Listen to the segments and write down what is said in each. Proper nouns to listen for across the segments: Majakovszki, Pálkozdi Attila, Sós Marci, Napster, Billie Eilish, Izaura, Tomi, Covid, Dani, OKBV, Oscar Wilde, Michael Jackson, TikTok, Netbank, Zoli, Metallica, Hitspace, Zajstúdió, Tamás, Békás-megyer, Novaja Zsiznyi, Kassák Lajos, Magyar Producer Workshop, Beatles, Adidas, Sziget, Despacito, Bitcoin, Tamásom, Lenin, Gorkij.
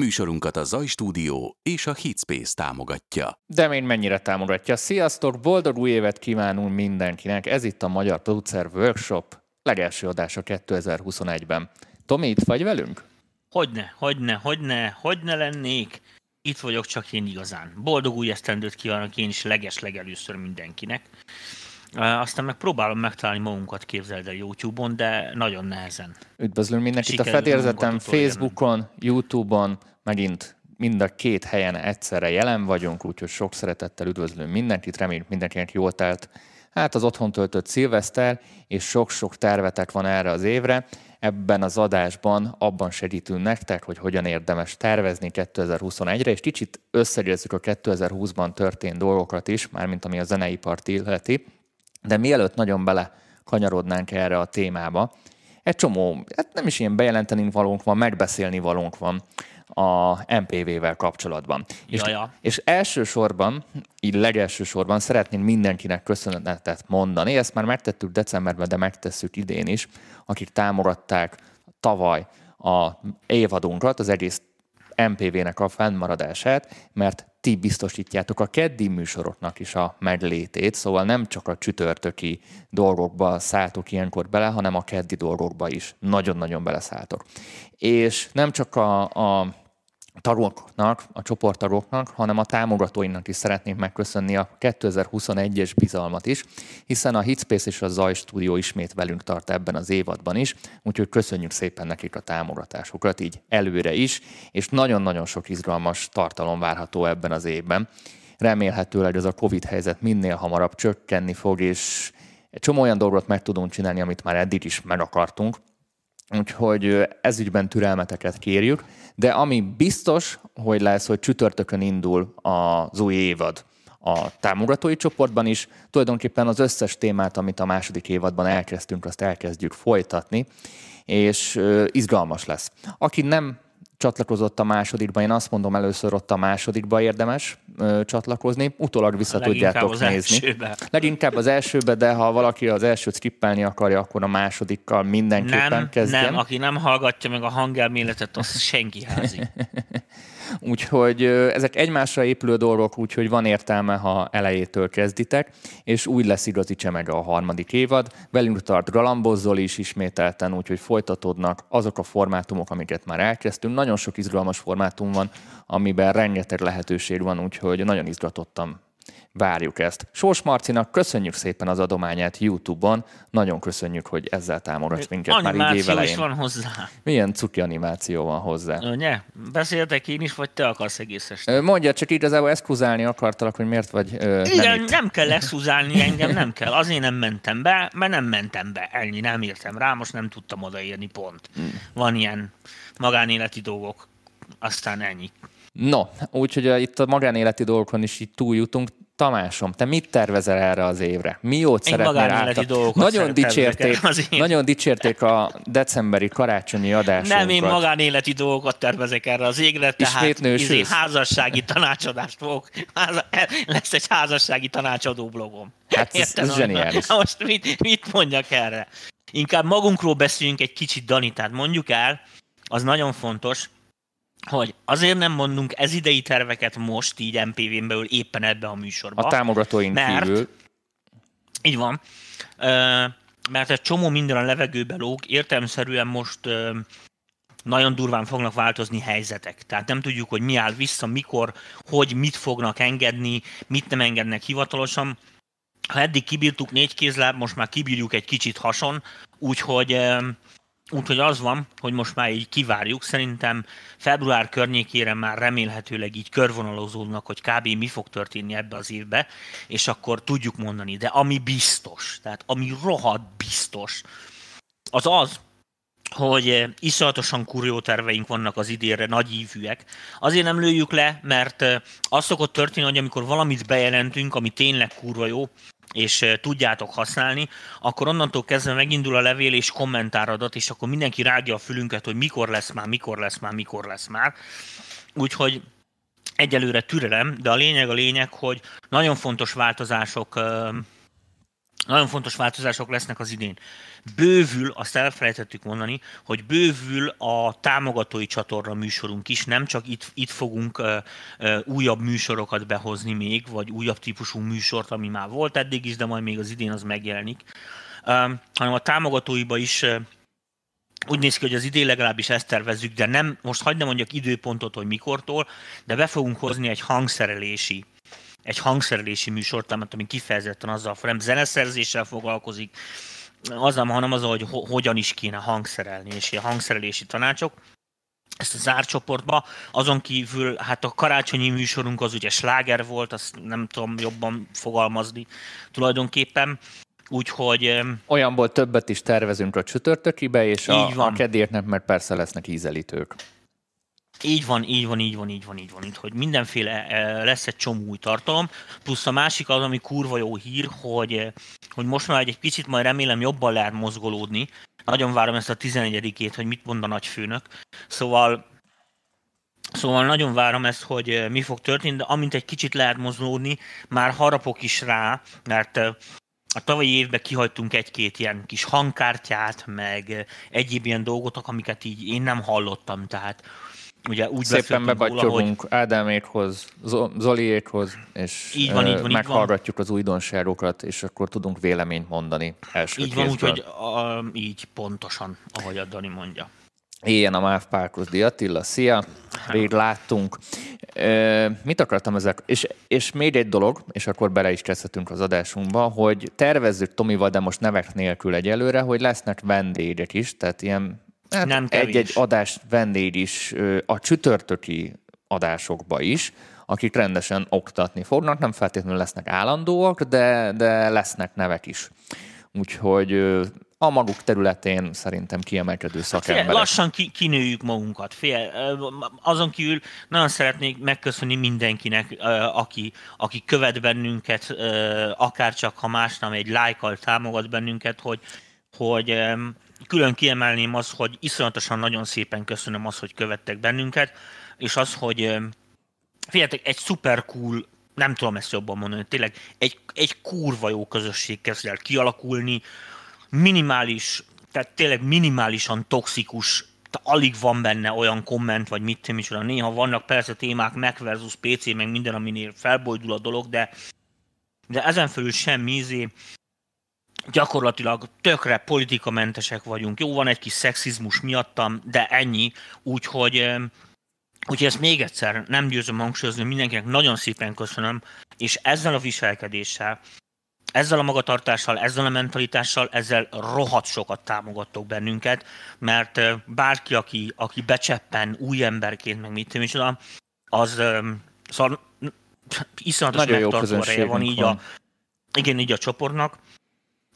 Műsorunkat a Zajstúdió és a Hitspace támogatja. De még mennyire támogatja. Sziasztok, boldog új évet kívánunk mindenkinek. Ez itt a Magyar Producer Workshop legelső adása 2021-ben. Tomi, itt vagy velünk? Hogyne lennék. Itt vagyok csak én igazán. Boldog új esztendőt kívánok én is legeslegelőször mindenkinek. Aztán meg próbálom megtalálni magunkat, képzeld el, YouTube-on, de nagyon nehezen. Üdvözlöm mindenkit a fedélzeten, Facebookon, YouTube-on, megint mind a két helyen egyszerre jelen vagyunk, úgyhogy sok szeretettel üdvözlöm mindenkit, reméljük mindenkinek jól telt. Hát az otthon töltött szilveszter, és sok-sok tervetek van erre az évre. Ebben az adásban abban segítünk nektek, hogy hogyan érdemes tervezni 2021-re, és kicsit összegyezzük a 2020-ban történt dolgokat is, mármint ami a zeneipart illeti. De mielőtt nagyon bele kanyarodnánk erre a témába, egy csomó, hát nem is ilyen bejelenteni valónk van, megbeszélni valónk van a MPV-vel kapcsolatban. És elsősorban, így legelsősorban szeretném mindenkinek köszönetet mondani, ezt már megtettük decemberben, de megtesszük idén is, akik támogatták tavaly a évadunkat, az egész MPV-nek a fennmaradását, mert ti biztosítjátok a keddi műsoroknak is a meglétét, szóval nem csak a csütörtöki dolgokba szálltok ilyenkor bele, hanem a keddi dolgokba is nagyon-nagyon beleszálltok. És nem csak a tagoknak, a csoporttagoknak, hanem a támogatóinak is szeretnénk megköszönni a 2021-es bizalmat is, hiszen a Hitspace és a Zajstúdió ismét velünk tart ebben az évadban is, úgyhogy köszönjük szépen nekik a támogatásukat így előre is, és nagyon-nagyon sok izgalmas tartalom várható ebben az évben. Remélhetőleg ez a Covid helyzet minél hamarabb csökkenni fog, és egy csomó olyan dolgot meg tudunk csinálni, amit már eddig is meg akartunk. Úgyhogy ez ügyben türelmeteket kérjük, de ami biztos, hogy lesz, hogy csütörtökön indul az új évad a támogatói csoportban is. Tulajdonképpen az összes témát, amit a második évadban elkezdtünk, azt elkezdjük folytatni, és izgalmas lesz. Aki nem csatlakozott a másodikba, én azt mondom, először ott a másodikba érdemes csatlakozni, utólag vissza tudjátok nézni. Leginkább az elsőbe, de ha valaki az elsőt skippelni akarja, akkor a másodikkal mindenképpen kezdjen. Nem, aki nem hallgatja meg a hangelméletet, az senki házi. Úgyhogy ezek egymásra épülő dolgok, úgyhogy van értelme, ha elejétől kezditek, és úgy lesz igazi csemege a harmadik évad. Velünk tart Galambozzó is ismételten, úgyhogy folytatódnak azok a formátumok, amiket már elkezdtünk. Nagyon sok izgalmas formátum van, amiben rengeteg lehetőség van, úgyhogy nagyon izgatottan várjuk ezt. Sós Marcinak köszönjük szépen az adományát YouTube-on, nagyon köszönjük, hogy ezzel támogatsz minket animáció már így évelején. Animáció is van hozzá. Milyen cuki animáció van hozzá? Önye, beszéltek én is, vagy te akarsz egész este? Mondja, csak igazából eszkuzálni akartalak, hogy miért vagy igen, nem kell eszkuzálni engem, nem kell. Azért nem mentem be, mert nem mentem be. Ennyi, nem értem rá, most nem tudtam odaérni, pont. Van ilyen magánéleti dolgok, aztán ennyi. No, úgyhogy itt a magánéleti dolgokon is így túljutunk. Tamásom, te mit tervezel erre az évre? Mi jót szeretnél átadni? Nagyon dicsérték a decemberi karácsonyi adásunkat. Nem, én magánéleti dolgokat tervezek erre az évre, tehát házassági tanácsadást fogok. Lesz egy házassági tanácsadó blogom. Hát ez zseniális. Most mit mondjak erre? Inkább magunkról beszéljünk egy kicsit, Dani, tehát mondjuk el, az nagyon fontos, hogy azért nem mondunk ez idei terveket most, így MPV-n belül éppen ebbe a műsorba. A támogatóink kívül. Így van. Mert egy csomó minden a levegőbe lóg, értelemszerűen most nagyon durván fognak változni helyzetek. Tehát nem tudjuk, hogy mi áll vissza, mikor, hogy mit fognak engedni, mit nem engednek hivatalosan. Ha eddig kibírtuk 4 kézláb, most már kibírjuk egy kicsit hason, úgyhogy az van, hogy most már így kivárjuk, szerintem február környékére már remélhetőleg így körvonalozódnak, hogy kb. Mi fog történni ebbe az évbe, és akkor tudjuk mondani. De ami biztos, tehát ami rohadt biztos, az az, hogy iszonyatosan kurjó terveink vannak az idénre, nagy ívűek. Azért nem lőjük le, mert az szokott történni, hogy amikor valamit bejelentünk, ami tényleg kurva jó, és tudjátok használni, akkor onnantól kezdve megindul a levél és kommentáradat, és akkor mindenki rágja a fülünket, hogy mikor lesz már. Úgyhogy egyelőre türelem, de a lényeg, hogy nagyon fontos változások Nagyon fontos változások lesznek az idén. Bővül, azt elfelejtettük mondani, hogy bővül a támogatói csatorna műsorunk is, nem csak itt fogunk újabb műsorokat behozni még, vagy újabb típusú műsort, ami már volt eddig is, de majd még az idén az megjelenik, hanem a támogatóiba is úgy néz ki, hogy az idén legalábbis ezt tervezzük, de nem, most hagyd ne mondjak időpontot, hogy mikortól, de be fogunk hozni egy hangszerelési műsort, ami kifejezetten azzal, nem zeneszerzéssel foglalkozik, azzal, hanem azzal, hogy hogyan is kéne hangszerelni, és ilyen hangszerelési tanácsok. Ezt a zárt csoportba, azon kívül hát a karácsonyi műsorunk az ugye sláger volt, azt nem tudom jobban fogalmazni tulajdonképpen, úgyhogy... Olyanból többet is tervezünk a csütörtökibe, és a kedélyeknek, mert persze lesznek ízelítők. Így van. Itt, hogy mindenféle lesz egy csomó új tartalom, plusz a másik az, ami kurva jó hír, hogy most már egy picit majd remélem jobban lehet mozgolódni. Nagyon várom ezt a 11-ét, hogy mit mond a nagyfőnök. Szóval nagyon várom ezt, hogy mi fog történni, de amint egy kicsit lehet mozgolódni, már harapok is rá, mert a tavalyi évben kihagytunk egy-két ilyen kis hangkártyát, meg egyéb ilyen dolgot, amiket így én nem hallottam, tehát ugye úgy szépen bebattyogunk hogy... Ádámékhoz, Zoliékhoz, és így van, meghallgatjuk az újdonságokat, és akkor tudunk véleményt mondani első így kézből. Van, úgyhogy így pontosan, ahogy a Dani mondja. Éljen a MÁV Pálkozdi Attila, szia! Rég láttunk. Mit akartam ezek? És még egy dolog, és akkor bele is kezdhetünk az adásunkba, hogy tervezzük Tomival, de most nevek nélkül egyelőre, hogy lesznek vendégek is, tehát ilyen hát egy-egy adás vendég is a csütörtöki adásokba is, akik rendesen oktatni fognak, nem feltétlenül lesznek állandóak, de lesznek nevek is. Úgyhogy a maguk területén szerintem kiemelkedő szakemberek. Lassan kinőjük magunkat. Azon kívül nagyon szeretnék megköszönni mindenkinek, aki követ bennünket, akárcsak ha más nem egy lájkkal támogat bennünket, hogy külön kiemelném azt, hogy iszonyatosan nagyon szépen köszönöm azt, hogy követtek bennünket, és az, hogy figyeljetek, egy szuper cool, nem tudom ezt jobban mondani, tényleg egy kurva jó közösség kezd el kialakulni, minimális, tehát tényleg minimálisan toxikus, alig van benne olyan komment, vagy mit tudom, néha vannak persze témák, Mac versus PC, meg minden, aminél felbojdul a dolog, de ezen felül semmi gyakorlatilag tökre politikamentesek vagyunk. Jó, van egy kis szexizmus miattam, de ennyi. Úgyhogy ezt még egyszer nem győzöm hangsúlyozni, mindenkinek nagyon szépen köszönöm, és ezzel a viselkedéssel, ezzel a magatartással, ezzel a mentalitással, ezzel rohadt sokat támogattok bennünket, mert bárki, aki becseppen új emberként, meg mit tudom, az szóval iszonyatos megtartó ereje van így a csoportnak,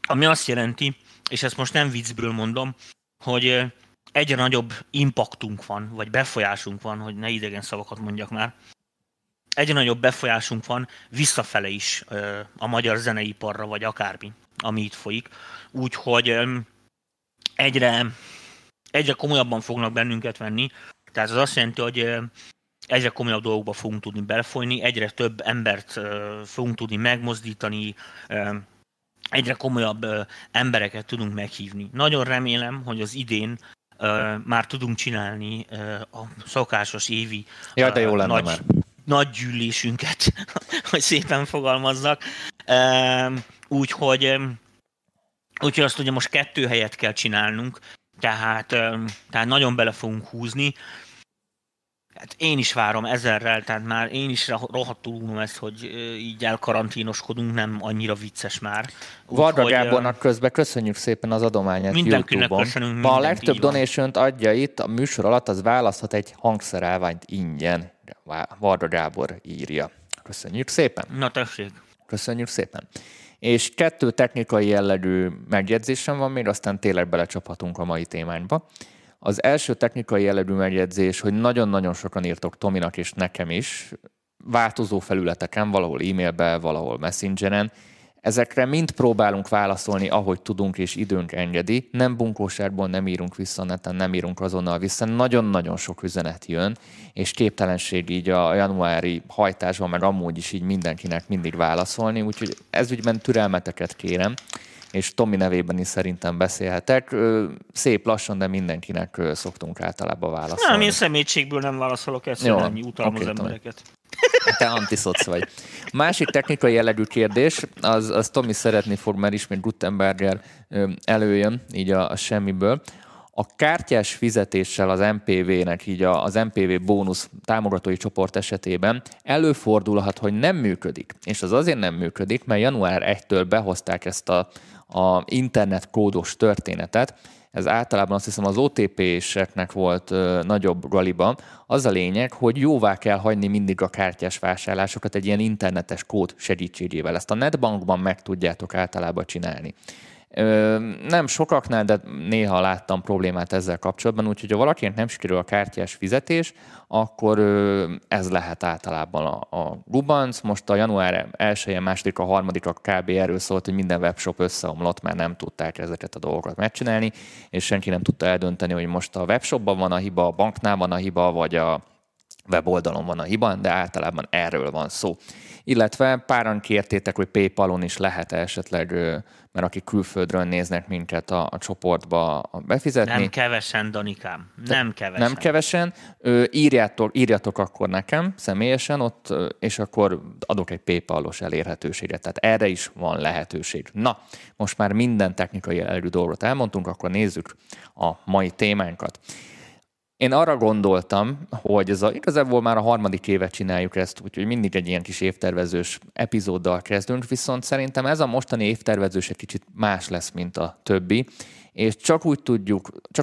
ami azt jelenti, és ezt most nem viccből mondom, hogy egyre nagyobb impaktunk van, vagy befolyásunk van, hogy ne idegen szavakat mondjak már, egyre nagyobb befolyásunk van visszafele is a magyar zeneiparra, vagy akármi, ami itt folyik. Úgyhogy egyre komolyabban fognak bennünket venni, tehát az azt jelenti, hogy egyre komolyabb dolgokba fogunk tudni belefolyni, egyre több embert fogunk tudni megmozdítani, egyre komolyabb embereket tudunk meghívni. Nagyon remélem, hogy az idén már tudunk csinálni a szokásos évi nagy gyűlésünket, hogy szépen fogalmazzak. Úgyhogy azt ugye most 2 helyet kell csinálnunk, tehát nagyon bele fogunk húzni. Hát én is várom ezerrel, tehát már én is rohadtul unom ezt, hogy így elkarantínoskodunk, nem annyira vicces már. Varda Gábornak közben köszönjük szépen az adományát YouTube-on. Ma a legtöbb donationt adja itt, a műsor alatt az választhat egy hangszerelványt ingyen. Varda Gábor írja. Köszönjük szépen. Na tessék. Köszönjük szépen. És 2 technikai jellegű megjegyzésem van még, aztán tényleg belecsaphatunk a mai témánkba. Az első technikai jellegű megjegyzés, hogy nagyon-nagyon sokan írtok Tominak és nekem is, változó felületeken, valahol e-mailben, valahol messengeren. Ezekre mind próbálunk válaszolni, ahogy tudunk és időnk engedi. Nem bunkóságból, nem írunk vissza neten, nem írunk azonnal vissza. Nagyon-nagyon sok üzenet jön, és képtelenség így a januári hajtásban, meg amúgy is így mindenkinek mindig válaszolni. Úgyhogy ez ügyben türelmeteket kérem, és Tomi nevében is szerintem beszélhetek. Szép lassan, de mindenkinek szoktunk általában válaszolni. Nem, én szemétségből nem válaszolok, ezt nem utalom az embereket. Tomi. Te antiszoc vagy. Másik technikai jellegű kérdés, az Tomi szeretni fog, mert ismét Gutenberger előjön, így a semmiből. A kártyás fizetéssel az MPV-nek, így az MPV bónusz támogatói csoport esetében előfordulhat, hogy nem működik. És az azért nem működik, mert január 1-től behozták ezt a internetkódos történetet. Ez általában azt hiszem az OTP-seknek volt nagyobb galiba. Az a lényeg, hogy jóvá kell hagyni mindig a kártyás vásárlásokat egy ilyen internetes kód segítségével. Ezt a Netbankban meg tudjátok általában csinálni. Nem sokaknál, de néha láttam problémát ezzel kapcsolatban, úgyhogy ha valakinek nem sikerül a kártyás fizetés, akkor ez lehet általában a gubanc. Most a január 1-e, 2-a, 3-a kb. Erről szólt, hogy minden webshop összeomlott, mert nem tudták ezeket a dolgokat megcsinálni, és senki nem tudta eldönteni, hogy most a webshopban van a hiba, a banknál van a hiba, vagy a weboldalon van a hiba, de általában erről van szó. Illetve páran kértétek, hogy PayPalon is lehet esetleg, mert akik külföldről néznek minket a csoportba befizetni. Nem kevesen, Danikám. Nem kevesen. Nem kevesen. Írjatok akkor nekem személyesen ott, és akkor adok egy PayPalos elérhetőséget. Tehát erre is van lehetőség. Na, most már minden technikai jellegű dolgot elmondtunk, akkor nézzük a mai témánkat. Én arra gondoltam, hogy igazából már a 3. éve csináljuk ezt, úgyhogy mindig egy ilyen kis évtervezős epizóddal kezdünk, viszont szerintem ez a mostani évtervezős egy kicsit más lesz, mint a többi, és csak úgy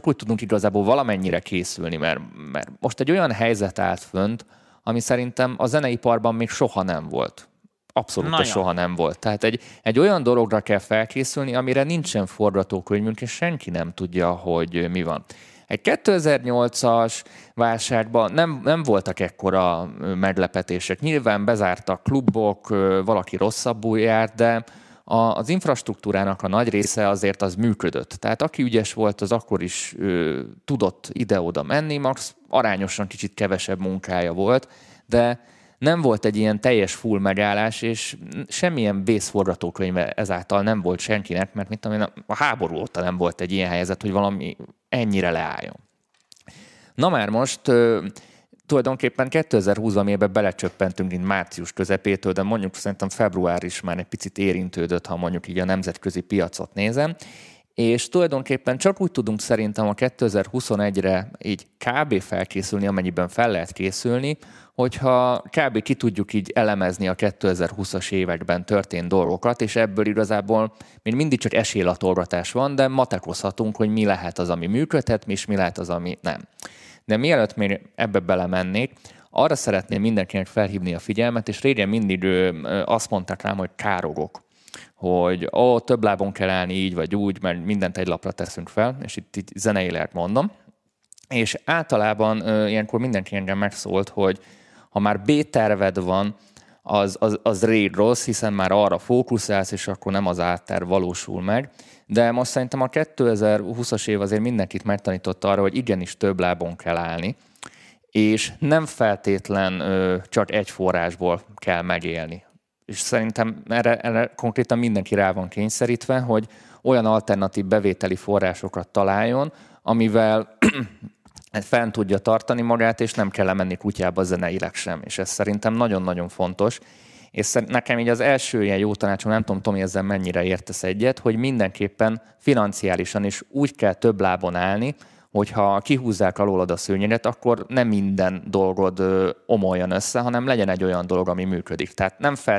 tudunk igazából valamennyire készülni, mert most egy olyan helyzet állt fönt, ami szerintem a zeneiparban még soha nem volt. Abszolút soha nem volt. Tehát egy olyan dologra kell felkészülni, amire nincsen forgatókönyvünk, és senki nem tudja, hogy mi van. Egy 2008-as válságban nem voltak ekkora meglepetések. Nyilván bezártak klubok, valaki rosszabbul járt, de az infrastruktúrának a nagy része azért az működött. Tehát aki ügyes volt, az akkor is tudott ide-oda menni, max arányosan kicsit kevesebb munkája volt, de nem volt egy ilyen teljes full megállás, és semmilyen vészforgatókönyve ezáltal nem volt senkinek, mert mit tudom én, a háború óta nem volt egy ilyen helyzet, hogy valami ennyire leálljon. Na már most tulajdonképpen 2020-ban éve belecsöppentünk mint március közepétől, de mondjuk szerintem február is már egy picit érintődött, ha mondjuk így a nemzetközi piacot nézem, és tulajdonképpen csak úgy tudunk szerintem a 2021-re így kb. Felkészülni, amennyiben fel lehet készülni, hogyha kb. Ki tudjuk így elemezni a 2020-as években történt dolgokat, és ebből igazából még mindig csak esélylatolgatás van, de matekozhatunk, hogy mi lehet az, ami működhet, és mi lehet az, ami nem. De mielőtt még ebbe belemennék, arra szeretném mindenkinek felhívni a figyelmet, és régen mindig azt mondták rám, hogy károgok. Hogy több lábon kell állni így vagy úgy, mert mindent egy lapra teszünk fel, és itt zeneileg mondom. És általában ilyenkor mindenki engem megszólt, hogy ha már B-terved van, az rég rossz, hiszen már arra fókuszálsz, és akkor nem az A-terv valósul meg. De most szerintem a 2020-as év azért mindenkit megtanított arra, hogy igenis több lábon kell állni, és nem feltétlen csak egy forrásból kell megélni. És szerintem erre konkrétan mindenki rá van kényszerítve, hogy olyan alternatív bevételi forrásokat találjon, amivel fent tudja tartani magát, és nem kell lemenni kutyába zeneileg sem. És ez szerintem nagyon-nagyon fontos. És nekem így az első ilyen jó tanácsom, nem tudom, Tomi, ezzel mennyire értesz egyet, hogy mindenképpen financiálisan is úgy kell több lábon állni, hogyha kihúzzák alólad a szőnyeget, akkor nem minden dolgod omoljon össze, hanem legyen egy olyan dolog, ami működik. Tehát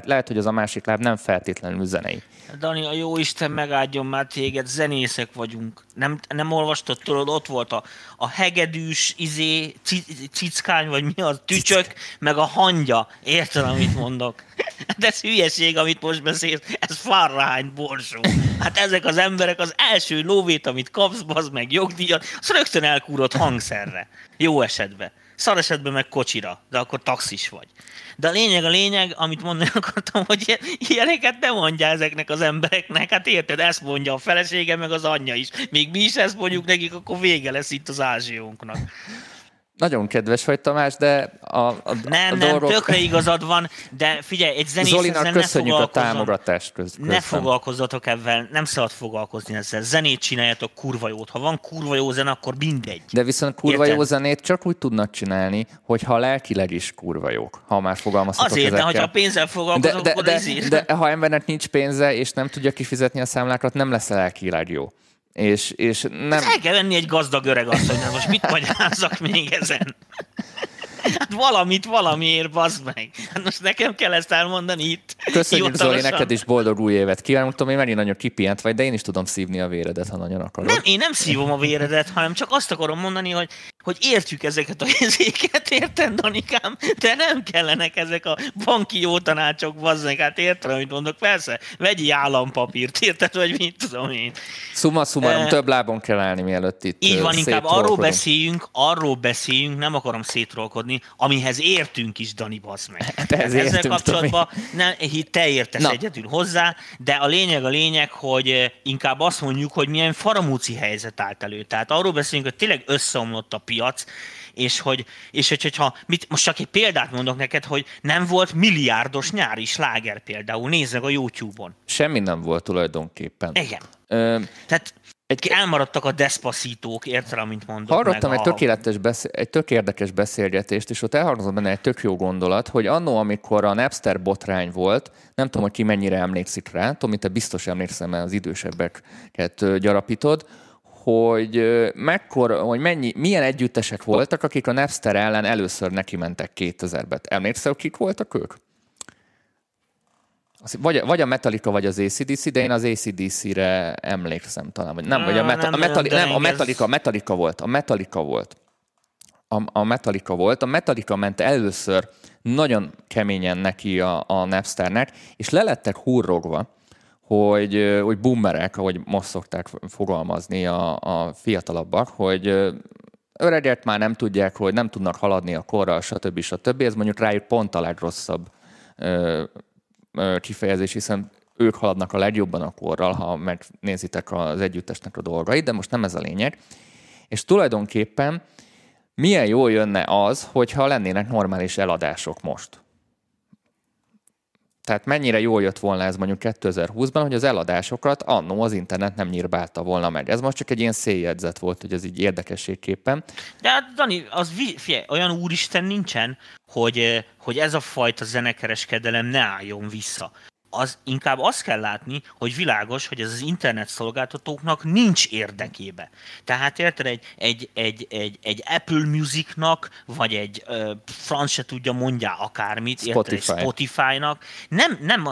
lehet, hogy az a másik láb nem feltétlenül zenei. Dani, a jó Isten megáldjon már téged, zenészek vagyunk. Nem olvastad, tudod, ott volt a hegedűs cickány, vagy mi az, tücsök, meg a hangya. Érted, amit mondok? De ez hülyeség, amit most beszélsz, ez farrahány borsó. Hát ezek az emberek az első lóvét, amit kapsz, bazd meg jogdíjat, az rögtön elkúrott hangszerre. Jó esetben. szar esetben meg kocsira, de akkor taxis vagy. De a lényeg, amit mondani akartam, hogy ilyeneket nem mondja ezeknek az embereknek. Hát érted, ezt mondja a felesége, meg az anyja is. Még mi is ezt mondjuk nekik, akkor vége lesz itt az ázsiónknak. Nagyon kedves vagy, Tamás, de a dolgok... tökre igazad van, de figyelj, egy zenés Zolinak köszönjük a támogatást közben. Ne foglalkozzatok ebben, nem szabad foglalkozni ezzel. Zenét csináljatok kurva jót. Ha van kurva jó zene, akkor mindegy. De viszont kurva jó zenét csak úgy tudnak csinálni, hogyha lelkileg is kurva jók, ha már fogalmazhatok ezekkel. Azért, de ha pénzzel foglalkozok, akkor ezért. De ha embernek nincs pénze, és nem tudja kifizetni a számlákat, nem lesz lelkileg jó. És nem... El kell venni egy gazdag öreg asszonynak, most mit magyarázzak még ezen? Hát valamiért, bazd meg. Hát most nekem kell ezt elmondani itt. Köszönjük, Zoli, neked is boldog új évet kívánok. Tomi, megint nagyon kipihent vagy, de én is tudom szívni a véredet, ha nagyon akarok. Nem, én nem szívom a véredet, hanem csak azt akarom mondani, hogy értjük ezeket a érzéket, érted, Danikám? De nem kellenek ezek a banki jó tanácsok, bazd meg, hát érted, amit mondok? Persze, vegyi állampapírt, érted, vagy mit tudom én. Summa summarum, több lábon kell állni, mielőtt itt így van, inkább arról beszéljünk, nem akarom szétrolkodni, amihez értünk is, Dani, bassz meg. Ezzel kapcsolatban nem, te értesz egyetül hozzá, de a lényeg, hogy inkább azt mondjuk, hogy milyen faramúci helyzet állt elő. Tehát arról beszélünk, hogy tényleg összeomlott a piac, most csak egy példát mondok neked, hogy nem volt milliárdos nyári sláger például. Nézd meg a YouTube-on. Semmi nem volt tulajdonképpen. Igen. Tehát elmaradtak a Despacitók, értelem, mint mondok. Hallottam egy tök érdekes beszélgetést, és ott elhangzott benne egy tök jó gondolat, hogy anno, amikor a Napster botrány volt, nem tudom, hogy ki mennyire emlékszik rá, Tomi, te biztos emlékszem, mert az idősebbeket gyarapítod, milyen együttesek voltak, akik a Napster ellen először neki mentek 2000-ben. Emlékszel, kik voltak ők? Vagy a Metallica, vagy az ECDC, de én az ECDC-re emlékszem talán. A Metallica volt. A Metallica ment először nagyon keményen neki a Napsternek, és lelettek hurrogva, hogy boomerek, ahogy most szokták fogalmazni a fiatalabbak, hogy öreget már nem tudják, hogy nem tudnak haladni a korral, stb. Ez mondjuk rájuk pont a legrosszabb kifejezés, hiszen ők haladnak a legjobban a korral, ha megnézitek az együttesnek a dolgait, de most nem ez a lényeg. És tulajdonképpen milyen jól jönne az, hogyha lennének normális eladások most. Tehát mennyire jól jött volna ez mondjuk 2020-ban, hogy az eladásokat annó az internet nem nyírbálta volna meg. Ez most csak egy ilyen széljegyzet volt, hogy ez így érdekességképpen. De hát, Dani, olyan úristen nincsen, hogy ez a fajta zenekereskedelem ne álljon vissza. Inkább azt kell látni, hogy világos, hogy ez az internet szolgáltatóknak nincs érdekébe. Tehát érted, egy Apple Musicnak, vagy egy franc se tudja mondja akármit, érted, egy Spotify-nak. Nem,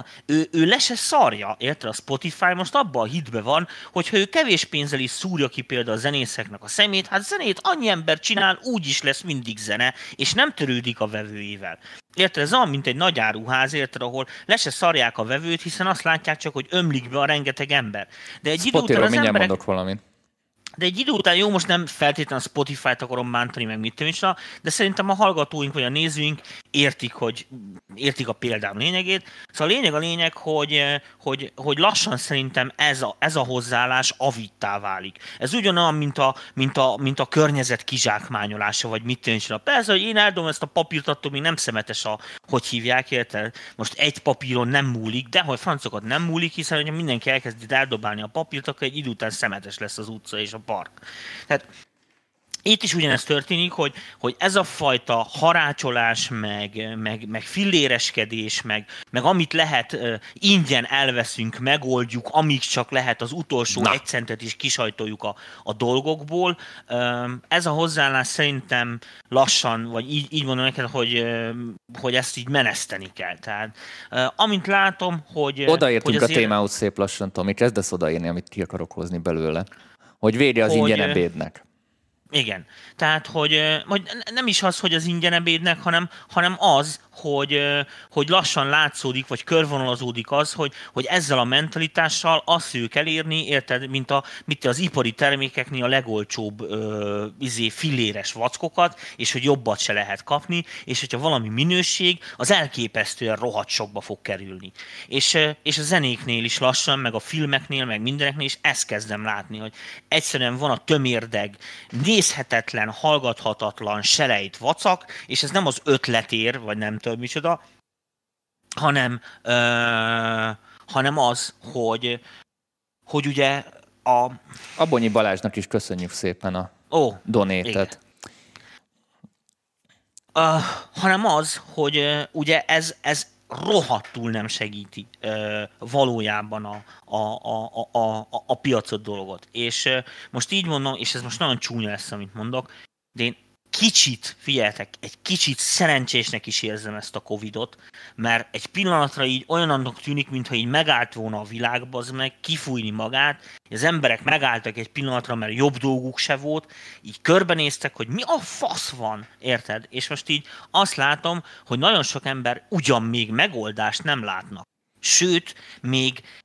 ő le se szarja, érted, a Spotify most abban a hitben van, hogyha ő kevés pénzzel is szúrja ki például a zenészeknek a szemét, hát zenét annyi ember csinál, úgy is lesz mindig zene, és nem törődik a vevőivel. Érted, ez olyan, mint egy nagy áruház, érted, ahol le se szarják a vevőt, hiszen azt látják csak, hogy ömlik be a rengeteg ember. De egy idő után az emberek... mondok valamit. De egy idő után, jó, most nem feltétlenül Spotify-t akarom bántani, meg mit tűncsen, de szerintem a hallgatóink vagy a nézőink értik a példám lényegét. Szóval a lényeg, hogy lassan szerintem ez a hozzáállás avittá válik. Ez ugyanolyan, mint a környezet kizsákmányolása, vagy mit tűncsen. Persze, hogy én eldom ezt a papírt, attól még nem szemetes hogy hívják, érted? Most egy papíron nem múlik, de hogy francokat nem múlik, hiszen hogyha mindenki elkezdi eldobálni a papírt, akkor egy idő után szemetes lesz az utca és a park. Tehát itt is ugyanez történik, hogy ez a fajta harácsolás, meg filléreskedés, meg amit lehet, ingyen elveszünk, megoldjuk, amíg csak lehet, az utolsó egy centet is kisajtoljuk a dolgokból. Ez a hozzáállás szerintem lassan, vagy így mondom neked, hogy ezt így meneszteni kell. Tehát, amint látom, hogy... Odaértünk a témához szép lassan, Tomi, kezdesz odaérni, amit ki akarok hozni belőle. Hogy védje az ingyen ebédnek. Igen. Tehát, hogy nem is az, hogy az ingyen ebédnek, hanem az, hogy lassan látszódik, vagy körvonalazódik az, hogy ezzel a mentalitással azt ők elérni, érted, mint az ipari termékeknél a legolcsóbb filléres vackokat, és hogy jobbat se lehet kapni, és hogyha valami minőség, az elképesztően rohadt sokba fog kerülni. És a zenéknél is lassan, meg a filmeknél, meg mindeneknél is ezt kezdem látni, hogy egyszerűen van a tömérdeg, nézhetetlen, hallgathatatlan, selejt vacak, és ez nem az ötletér, vagy nem tudom micsoda, hanem az, hogy ugye a... Abonyi Balázsnak is köszönjük szépen a donétet. Hanem az, hogy ugye ez rohadtul nem segíti valójában a piacot dolgot. És most így mondom, és ez most nagyon csúnya lesz, amit mondok, de én egy kicsit szerencsésnek is érzem ezt a Covidot, mert egy pillanatra így olyannak tűnik, mintha így megállt volna a világba, az meg kifújni magát, az emberek megálltak egy pillanatra, mert jobb dolguk se volt, így körbenéztek, hogy mi a fasz van, érted? És most így azt látom, hogy nagyon sok ember ugyan még megoldást nem látnak. Sőt,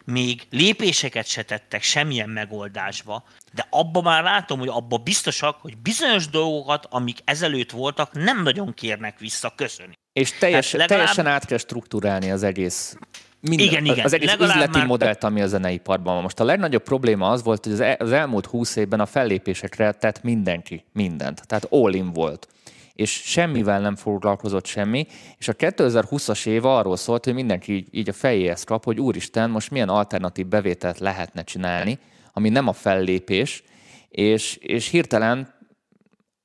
még lépéseket se tettek semmilyen megoldásba, de abba már látom, hogy abba biztosak, hogy bizonyos dolgokat, amik ezelőtt voltak, nem nagyon kérnek vissza, köszönni. És teljesen át kell struktúrálni az egész, igen, az egész üzleti modellt, ami a zeneiparban van. Most a legnagyobb probléma az volt, hogy az elmúlt 20 évben a fellépésekre tett mindenki mindent, tehát all in volt, és semmivel nem foglalkozott semmi, és a 2020-as év arról szólt, hogy mindenki így a fejéhez kap, hogy úristen, most milyen alternatív bevételt lehetne csinálni, ami nem a fellépés, és hirtelen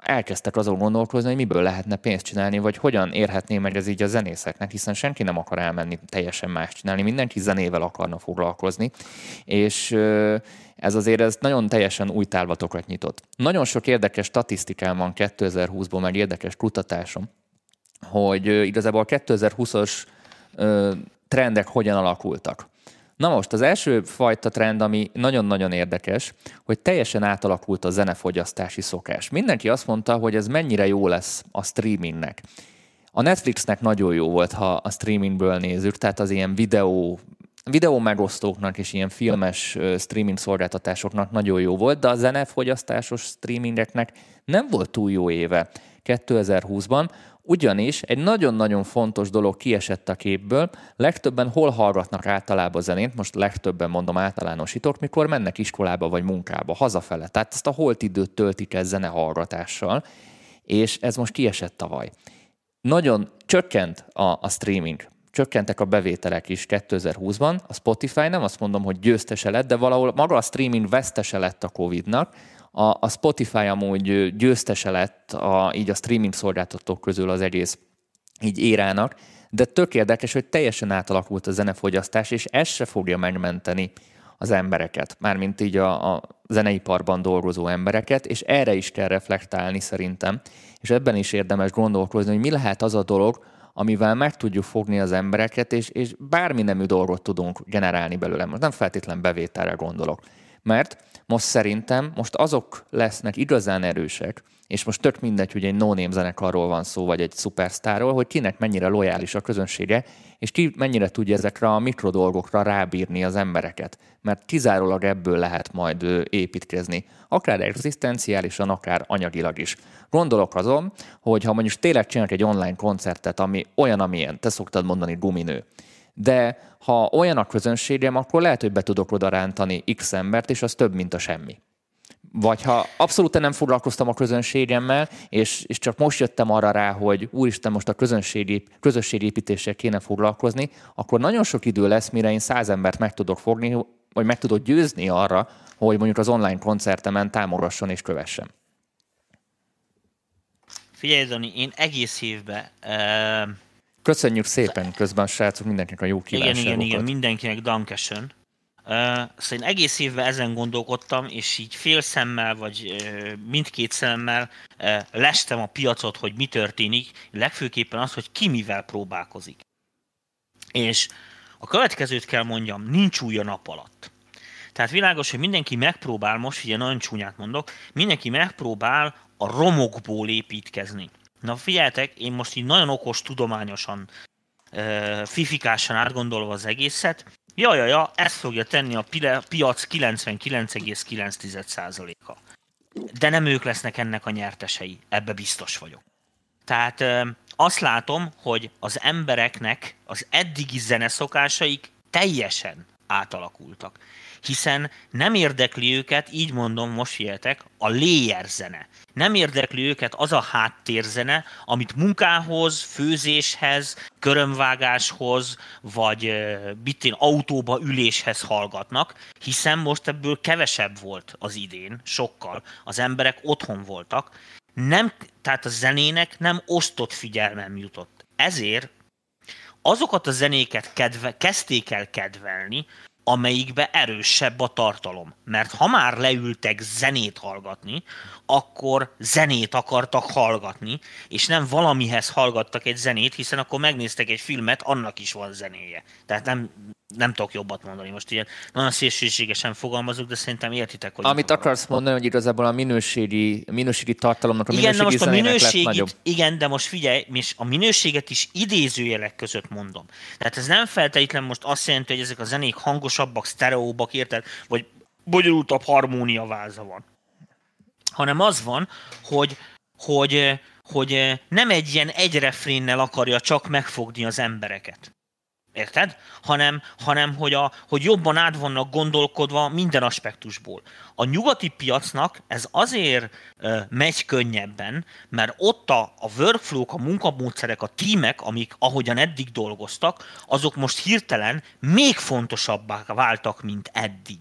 elkezdtek azon gondolkozni, hogy miből lehetne pénzt csinálni, vagy hogyan érhetné meg ez így a zenészeknek, hiszen senki nem akar elmenni teljesen más csinálni, mindenki zenével akarna foglalkozni, és ez azért nagyon teljesen új távlatokat nyitott. Nagyon sok érdekes statisztikám van 2020-ból, meg érdekes kutatásom, hogy igazából a 2020-as trendek hogyan alakultak. Na most, az első fajta trend, ami nagyon-nagyon érdekes, hogy teljesen átalakult a zenefogyasztási szokás. Mindenki azt mondta, hogy ez mennyire jó lesz a streamingnek. A Netflixnek nagyon jó volt, ha a streamingből nézzük, tehát az ilyen videó megosztóknak és ilyen filmes streaming szolgáltatásoknak nagyon jó volt, de a zenefogyasztásos streamingeknek nem volt túl jó éve 2020-ban, ugyanis egy nagyon-nagyon fontos dolog kiesett a képből, legtöbben hol hallgatnak általában zenét, most legtöbben mondom általánosítok, mikor mennek iskolába vagy munkába, hazafele, tehát ezt a holt időt töltik el zenehallgatással, és ez most kiesett tavaly. Nagyon csökkent a streaming. Csökkentek a bevételek is 2020-ban, a Spotify nem azt mondom, hogy győztese lett, de valahol maga a streaming vesztese lett a Covidnak, a Spotify amúgy győztese lett így a streaming szolgáltatók közül az egész így érának, de tök érdekes, hogy teljesen átalakult a zenefogyasztás, és ez se fogja megmenteni az embereket, mármint így a zeneiparban dolgozó embereket, és erre is kell reflektálni szerintem, és ebben is érdemes gondolkozni, hogy mi lehet az a dolog, amivel meg tudjuk fogni az embereket, és bármi nemű dolgot tudunk generálni belőle. Most nem feltétlen bevételre gondolok. Mert most szerintem azok lesznek igazán erősek, és most tök mindegy, hogy egy no-name zenekarról van szó, vagy egy szupersztárról, hogy kinek mennyire lojális a közönsége, és ki mennyire tudja ezekre a mikrodolgokra rábírni az embereket. Mert kizárólag ebből lehet majd építkezni, akár egzisztenciálisan, akár anyagilag is. Gondolok azon, hogy ha mondjuk tényleg csinálok egy online koncertet, ami olyan, amilyen, te szoktad mondani, guminő, de ha olyan a közönségem, akkor lehet, hogy be tudok odarántani x embert, és az több, mint a semmi. Vagy ha abszolút nem foglalkoztam a közönségemmel, és csak most jöttem arra rá, hogy úristen, most a közösségépítéssel kéne foglalkozni, akkor nagyon sok idő lesz, mire én 100 embert meg tudok fogni, vagy meg tudok győzni arra, hogy mondjuk az online koncertemen támogasson és kövessen. Figyelj, Dani, én egész évben... Köszönjük szépen közben, srácok, mindenkinek a jó kívánságokat. Igen, mindenkinek dankeschön. Szóval én egész évben ezen gondolkodtam, és így fél szemmel, vagy mindkét szemmel lestem a piacot, hogy mi történik, legfőképpen az, hogy ki mivel próbálkozik. És a következőt kell mondjam, nincs új a nap alatt. Tehát világos, hogy mindenki megpróbál, most ugye nagyon csúnyát mondok, mindenki megpróbál a romokból építkezni. Na figyeljetek, én most így nagyon okos, tudományosan, fifikásan átgondolva az egészet, jajaja, ezt fogja tenni a piac 99,9%-a. De nem ők lesznek ennek a nyertesei, ebbe biztos vagyok. Tehát azt látom, hogy az embereknek az eddigi zeneszokásaik teljesen átalakultak. Hiszen nem érdekli őket, így mondom, most ilyetek, a layer zene. Nem érdekli őket az a háttérzene, amit munkához, főzéshez, körömvágáshoz, vagy bitén autóba üléshez hallgatnak, hiszen most ebből kevesebb volt az idén, sokkal. Az emberek otthon voltak. Nem, tehát a zenének nem osztott figyelmem jutott. Ezért azokat a zenéket kezdték el kedvelni, amelyikbe erősebb a tartalom. Mert ha már leültek zenét hallgatni, akkor zenét akartak hallgatni, és nem valamihez hallgattak egy zenét, hiszen akkor megnéztek egy filmet, annak is van zenéje. Tehát nem tudok jobbat mondani most ilyen. Nagyon szélsőségesen fogalmazok, de szerintem értitek, hogy... Amit akarsz mondani, hogy igazából a minőségi tartalomnak, a minőségi zenének lett nagyobb. Igen, de most figyelj, és a minőséget is idézőjelek között mondom. Tehát ez nem feltétlenül most azt jelenti, hogy ezek a zenék hangosabbak, sztereóbbak, érted? Vagy bonyolultabb harmóniaváza van. Hanem az van, hogy nem egy ilyen egy refrénnel akarja csak megfogni az embereket. Érted? Hanem hogy jobban át vannak gondolkodva minden aspektusból. A nyugati piacnak ez azért megy könnyebben, mert ott a workflow-k, a munkamódszerek, a tímek, amik ahogyan eddig dolgoztak, azok most hirtelen még fontosabbá váltak, mint eddig.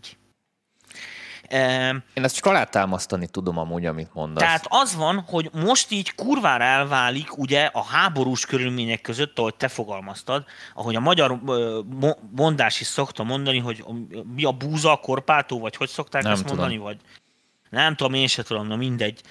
Én ezt csak alátámasztani tudom amúgy, amit mondasz. Tehát az van, hogy most így kurvára elválik ugye a háborús körülmények között, ahogy te fogalmaztad, ahogy a magyar mondás is szokta mondani, hogy mi a búza, a korpátó, vagy hogy szokták nem ezt tudom. Mondani, vagy nem tudom, én se tudom, na mindegy.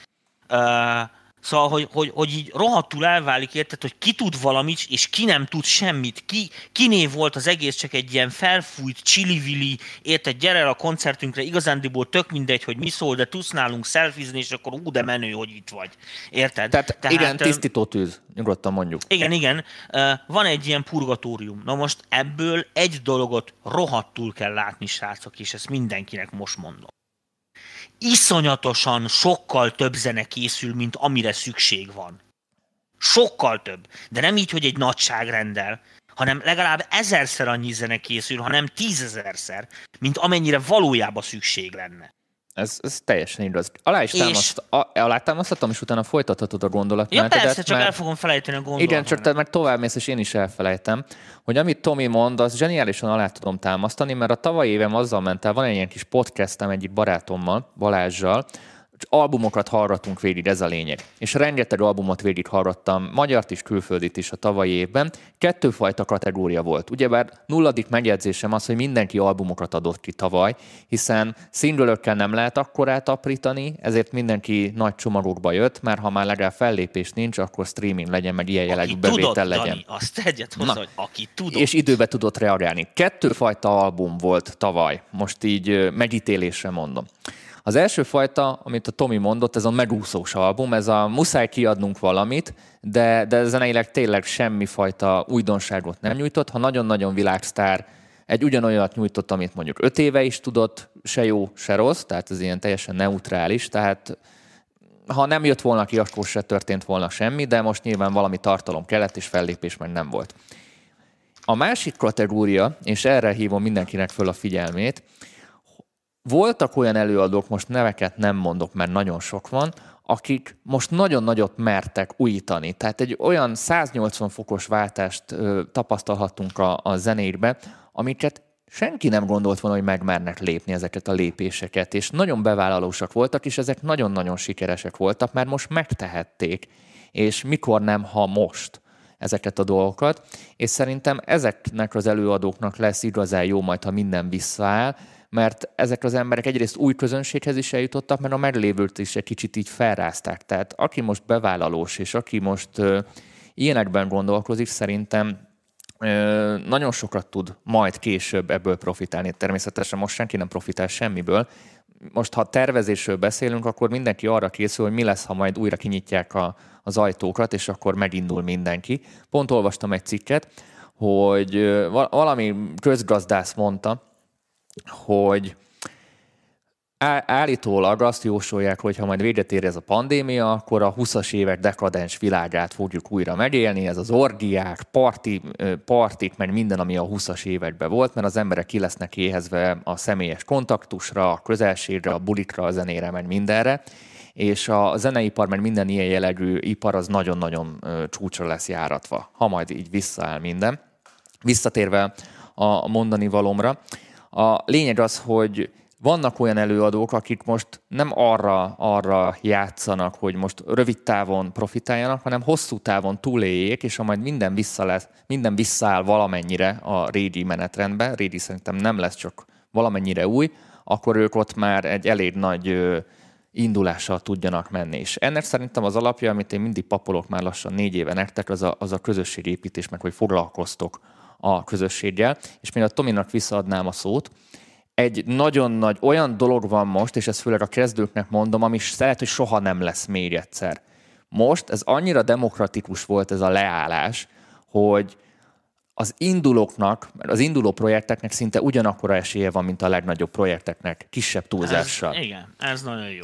Szóval, hogy így rohadtul elválik, érted, hogy ki tud valamit, és ki nem tud semmit. Kiné volt az egész csak egy ilyen felfújt, csili-vili, érted, gyere el a koncertünkre, igazándiból tök mindegy, hogy mi szól, de tudsz nálunk szelfizni, és akkor de menő, hogy itt vagy. Érted? Tehát igen, tisztító tűz, nyugodtan mondjuk. Igen. Van egy ilyen purgatórium. Na most ebből egy dologot rohadtul kell látni, srácok, és ezt mindenkinek most mondom. Iszonyatosan sokkal több zene készül, mint amire szükség van. Sokkal több. De nem így, hogy egy nagyságrendel, hanem legalább 1000-szer annyi zene készül, hanem 10 000-szer, mint amennyire valójában szükség lenne. Ez teljesen igaz. Alátámasztatom, és utána folytathatod a gondolatmenetedet. Ja persze, csak el fogom felejteni a gondolatmenetet. Igen, csak tehát már továbbmész, és én is elfelejtem, hogy amit Tomi mond, az zseniálisan alá tudom támasztani, mert a tavalyi évem azzal ment el, van egy ilyen kis podcastem egyik barátommal, Balázsjal, albumokat hallgattunk végig, ez a lényeg. És rengeteg albumot végig hallgattam, magyart is, külföldit is a tavalyi évben. 2 fajta kategória volt. Ugyebár nulladik megjegyzésem az, hogy mindenki albumokat adott ki tavaly, hiszen szingölökkel nem lehet akkorát aprítani, ezért mindenki nagy csomagokba jött, mert ha már legalább fellépés nincs, akkor streaming legyen, meg ilyen jellegű bevétel legyen. Dani, azt tegyed hozzá, hogy aki tudott. És időbe tudott reagálni. 2 fajta album volt tavaly, most így megítélésre mondom. Az első fajta, amit a Tomi mondott, ez a megúszós album, ez a muszáj kiadnunk valamit, de zeneileg tényleg semmifajta újdonságot nem nyújtott. Ha nagyon-nagyon világsztár egy ugyanolyat nyújtott, amit mondjuk 5 éve is tudott, se jó, se rossz, tehát ez ilyen teljesen neutrális, tehát ha nem jött volna ki, akkor se történt volna semmi, de most nyilván valami tartalom kellett, és fellépés meg nem volt. A másik kategória, és erre hívom mindenkinek föl a figyelmét, voltak olyan előadók, most neveket nem mondok, mert nagyon sok van, akik most nagyon nagyot mertek újítani. Tehát egy olyan 180 fokos váltást tapasztalhatunk a zenékbe, amiket senki nem gondolt volna, hogy megmernek lépni ezeket a lépéseket, és nagyon bevállalósak voltak, és ezek nagyon-nagyon sikeresek voltak, mert most megtehették, és mikor nem, ha most ezeket a dolgokat, és szerintem ezeknek az előadóknak lesz igazán jó majd, ha minden visszaáll, mert ezek az emberek egyrészt új közönséghez is eljutottak, mert a meglévőt is egy kicsit így felrázták. Tehát aki most bevállalós, és aki most ilyenekben gondolkozik, szerintem nagyon sokat tud majd később ebből profitálni. Természetesen most senki nem profitál semmiből, most ha tervezésről beszélünk, akkor mindenki arra készül, hogy mi lesz, ha majd újra kinyitják az ajtókat, és akkor megindul mindenki. Pont olvastam egy cikket, hogy valami közgazdász mondta, hogy állítólag azt jósolják, hogy ha majd véget ér ez a pandémia, akkor a 20-as évek dekadens világát fogjuk újra megélni, ez az orgiák, partik, meg minden, ami a 20-as években volt, mert az emberek ki lesznek éhezve a személyes kontaktusra, a közelségre, a bulikra, a zenére, meg mindenre, és a zeneipar, meg minden ilyen jellegű ipar az nagyon-nagyon csúcsra lesz járatva, ha majd így visszaáll minden. Visszatérve a mondani valomra, a lényeg az, hogy vannak olyan előadók, akik most nem arra játszanak, hogy most rövid távon profitáljanak, hanem hosszú távon túléljék, és ha majd minden visszaáll valamennyire a régi menetrendbe, régi szerintem nem lesz, csak valamennyire új, akkor ők ott már egy elég nagy indulással tudjanak menni. És ennek szerintem az alapja, amit én mindig papolok már lassan 4 éve nektek, az a közösségépítés, meg hogy foglalkoztok a közösséggel. És még a Tominak visszaadnám a szót. Egy nagyon nagy olyan dolog van most, és ezt főleg a kezdőknek mondom, ami lehet, hogy soha nem lesz még egyszer. Most ez annyira demokratikus volt ez a leállás, hogy az indulóknak, az induló projekteknek szinte ugyanakkora esélye van, mint a legnagyobb projekteknek, kisebb túlzással. Ez nagyon jó.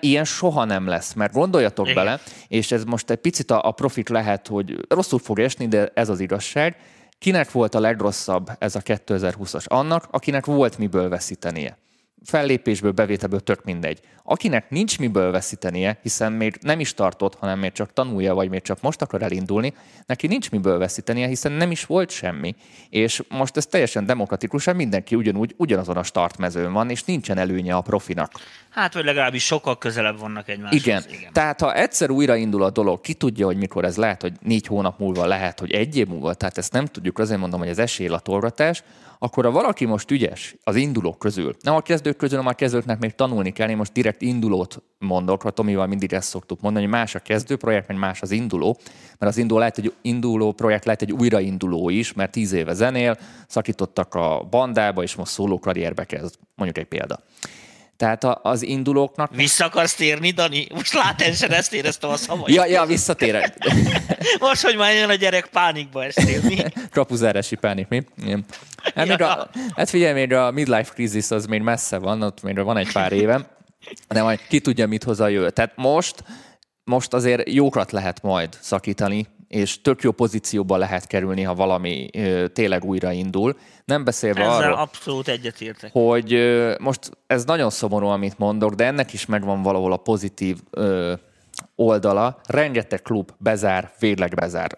Ilyen soha nem lesz, mert gondoljatok bele, és ez most egy picit a profit lehet, hogy rosszul fog esni, de ez az igazság. Kinek volt a legrosszabb ez a 2020-as? Annak, akinek volt miből veszítenie. Fellépésből, bevételből tök mindegy. Akinek nincs miből veszítenie, hiszen még nem is tartott, hanem még csak tanulja, vagy még csak most akar elindulni, neki nincs miből veszítenie, hiszen nem is volt semmi. És most ez teljesen demokratikusan mindenki ugyanazon a startmezőn van, és nincsen előnye a profinak. Hát, vagy legalábbis sokkal közelebb vannak egymáshoz. Igen. Tehát ha egyszer újraindul a dolog, ki tudja, hogy mikor ez lehet, hogy 4 hónap múlva lehet, hogy 1 év múlva, tehát ezt nem tudjuk, azért mondom, hogy az esélylatolgatás, akkor ha valaki most ügyes az indulók közül, nem a kezdők közül, hanem a kezdőknek még tanulni kell, én most direkt indulót mondok, ha Tomival mindig ezt szoktuk mondani, hogy más a kezdő projekt, meg más az induló, mert az induló projekt lehet egy újrainduló is, mert 10 éve zenél, szakítottak a bandába, és most szóló karrierbe kezd, mondjuk egy példa. Tehát az indulóknak... Vissza akarsz térni, Dani? Most látensen ezt éreztem a szavait. Ja, visszatérek. Most, hogy már jön a gyerek, pánikba estél, mi? Kapuzárási pánik, mi? Hát figyelj, még a midlife crisis az még messze van, ott még van egy pár évem, de majd ki tudja, mit hoz a jövő. Tehát most azért jókat lehet majd szakítani, és tök jó pozícióba lehet kerülni, ha valami tényleg újraindul. Nem beszélve ezzel arról, abszolút egyetértek, hogy most ez nagyon szomorú, amit mondok, de ennek is megvan valahol a pozitív oldala. Rengeteg klub bezár, végleg bezár.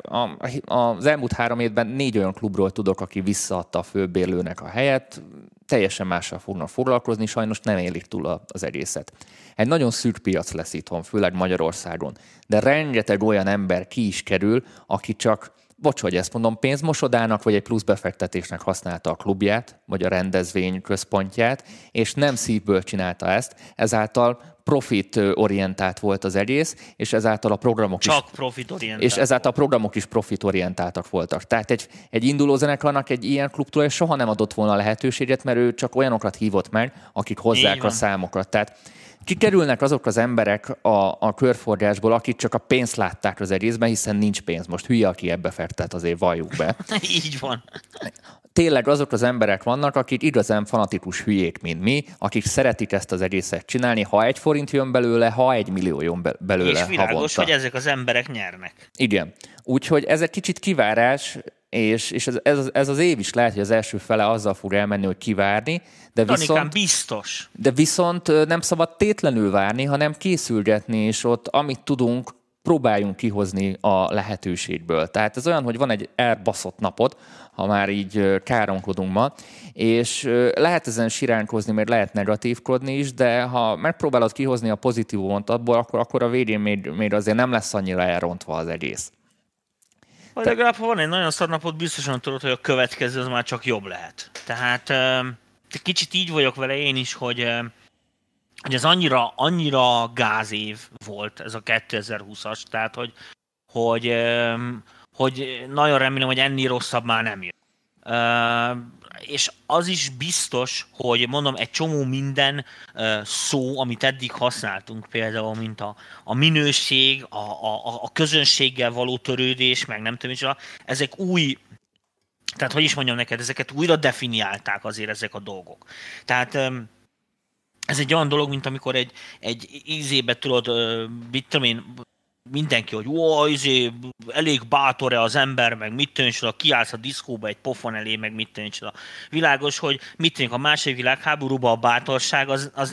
Az elmúlt 3 évben 4 olyan klubról tudok, aki visszaadta a főbérlőnek a helyet, teljesen mással fognak foglalkozni, sajnos nem élik túl az egészet. Egy nagyon szűk piac lesz itthon, főleg Magyarországon, de rengeteg olyan ember ki is kerül, aki csak, hogy ezt mondom, pénzmosodának, vagy egy plusz befektetésnek használta a klubját, vagy a rendezvény központját, és nem szívből csinálta ezt, ezáltal profitorientált volt az egész, és ezáltal a programok is profitorientáltak voltak. Tehát egy induló zenekarnak egy ilyen klubtól soha nem adott volna lehetőséget, mert ő csak olyanokat hívott meg, akik hozzák a számokat. Tehát kikerülnek azok az emberek a körforgásból, akik csak a pénzt látták az egészben, hiszen nincs pénz. Most hülye, aki ebbe fektet, azért valljuk be. Így van. Tényleg azok az emberek vannak, akik igazán fanatikus hülyék, mint mi, akik szeretik ezt az egészet csinálni, ha 1 forint jön belőle, ha 1 millió jön belőle. És világos, havonta. Hogy ezek az emberek nyernek. Igen. Úgyhogy ez egy kicsit kivárás, és ez az év is lehet, hogy az első fele azzal fog elmenni, hogy kivárni, de viszont nem szabad tétlenül várni, hanem készülgetni, és ott amit tudunk, próbáljunk kihozni a lehetőségből. Tehát ez olyan, hogy van egy elbaszott napod, ha már így káronkodunk ma, és lehet ezen siránkozni, mert lehet negatívkodni is, de ha megpróbálod kihozni a pozitívumot abból, akkor a végén még azért nem lesz annyira elrontva az egész. Vagy legalább, ha van egy nagyon szar napod, biztosan tudod, hogy a következő az már csak jobb lehet. Tehát kicsit így vagyok vele én is, hogy ez annyira gázév volt ez a 2020-as, tehát hogy nagyon remélem, hogy ennél rosszabb már nem jön. És az is biztos, hogy mondom, egy csomó minden szó, amit eddig használtunk, például mint a minőség, a közönséggel való törődés, meg nem tudom, ezek új, tehát hogy is mondjam neked, ezeket újra definiálták azért ezek a dolgok. Tehát ez egy olyan dolog, mint amikor egy ízébe tudod, mit tudom én, mindenki, hogy elég bátor-e az ember, meg mit tűncsoda, kiállsz a diszkóba egy pofon elé, meg mit tűncsoda. Világos, hogy mit tűnik a második világháborúban a bátorság, az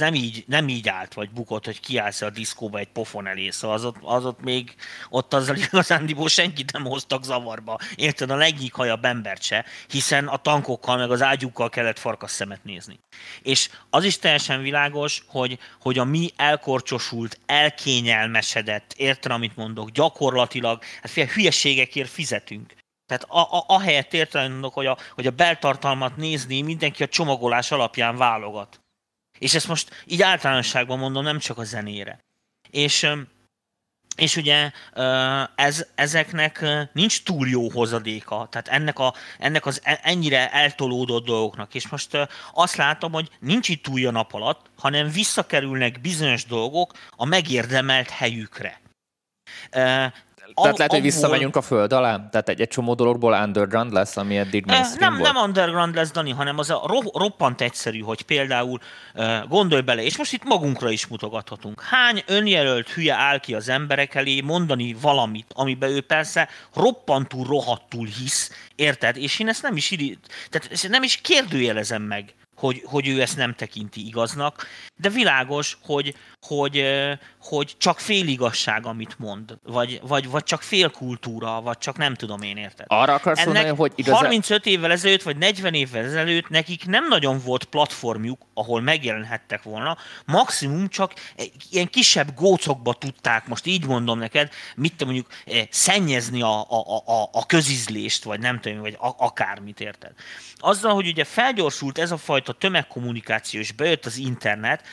nem így állt, vagy bukott, hogy kiállsz a diszkóba egy pofon elé. Szóval az ott még, ott azzal igazándiból senkit nem hoztak zavarba. Érted, a legnyíkhajabb embert se, hiszen a tankokkal, meg az ágyukkal kellett farkas szemet nézni. És az is teljesen világos, hogy a mi elkorcsosult, elkényelmesedett, érted, amit mondok, gyakorlatilag, hát fél hülyeségekért fizetünk. Tehát ahelyett értelemben, hogy a beltartalmat nézni, mindenki a csomagolás alapján válogat. És ezt most így általánosságban mondom, nem csak a zenére. És ugye ezeknek nincs túl jó hozadéka, tehát ennek az ennyire eltolódott dolgoknak. És most azt látom, hogy nincs itt új a nap alatt, hanem visszakerülnek bizonyos dolgok a megérdemelt helyükre. Tehát lehet, hogy visszamegyünk a föld alá? Tehát egy csomó dologból underground lesz, ami eddig mainstream volt? Nem underground lesz, Dani, hanem az a roppant egyszerű, hogy például gondolj bele, és most itt magunkra is mutogathatunk. Hány önjelölt hülye áll ki az emberek elé mondani valamit, amiben ő persze roppantúl, rohadtul hisz, érted? És én ezt nem is kérdőjelezem meg, hogy ő ezt nem tekinti igaznak, de világos, hogy csak féligasság, amit mond, vagy csak félkultúra, vagy csak nem tudom én, érted. Arra akarsz mondani, hogy igazán... 35 évvel ezelőtt, vagy 40 évvel ezelőtt nekik nem nagyon volt platformjuk, ahol megjelenhettek volna, maximum csak ilyen kisebb gócokba tudták, most így mondom neked, mit te mondjuk szennyezni a közizlést, vagy nem tudom, vagy akármit, érted. Azzal, hogy ugye felgyorsult ez a fajta tömegkommunikáció, és bejött az internet,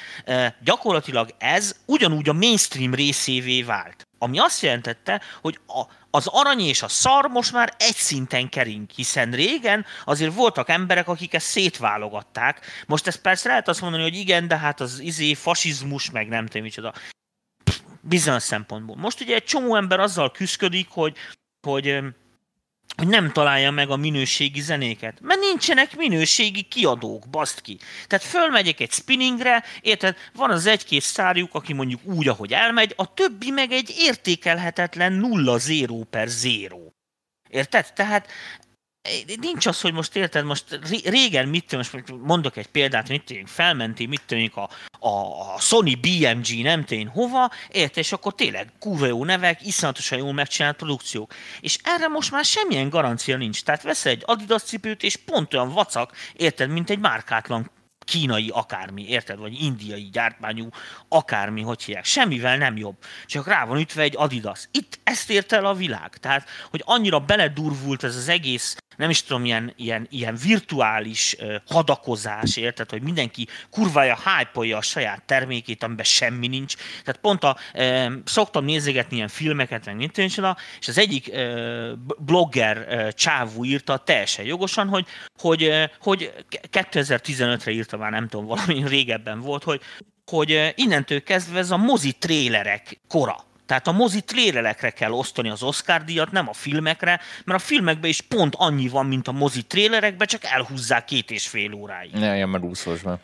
gyakorlatilag ez ugyanúgy a mainstream részévé vált. Ami azt jelentette, hogy az arany és a szar most már egy szinten kering, hiszen régen azért voltak emberek, akik ezt szétválogatták. Most ezt persze lehet azt mondani, hogy igen, de hát az fasizmus, meg nem tudom micsoda. Bizonyos szempontból. Most ugye egy csomó ember azzal küszködik, hogy nem találja meg a minőségi zenéket. Mert nincsenek minőségi kiadók, baszd ki. Tehát fölmegyek egy spinningre, érted, van az egy-két szárjuk, aki mondjuk úgy, ahogy elmegy, a többi meg egy értékelhetetlen 0/0/0. Érted? Tehát nincs az, hogy most érted, most régen mit tudom, most mondok egy példát, mit tudom, felmenti, mit tudom, a Sony BMG nem tudom hova, érted, és akkor tényleg kurva jó nevek, iszonyatosan jól megcsinált produkciók. És erre most már semmilyen garancia nincs. Tehát veszel egy Adidas cipőt, és pont olyan vacak, érted, mint egy márkátlan kínai akármi, érted, vagy indiai gyártmányú akármi, hogy hívják. Semmivel nem jobb. Csak rá van ütve egy Adidas. Itt ezt ért el a világ. Tehát, hogy annyira beledurvult ez az egész, nem is tudom, ilyen virtuális hadakozás, érted, hogy mindenki kurvája, hype-olja a saját termékét, amiben semmi nincs. Tehát pont szoktam nézegetni ilyen filmeket, meg mindencsoda, és az egyik blogger csávú írta teljesen jogosan, hogy 2015-re írta, már nem tudom, valami régebben volt, hogy innentől kezdve ez a mozi trélerek kora. Tehát a mozi trélerekre kell osztani az Oscar-díjat, nem a filmekre, mert a filmekben is pont annyi van, mint a mozi trélerekben, csak elhúzzák 2,5 óráig. Ilyen megúszósba.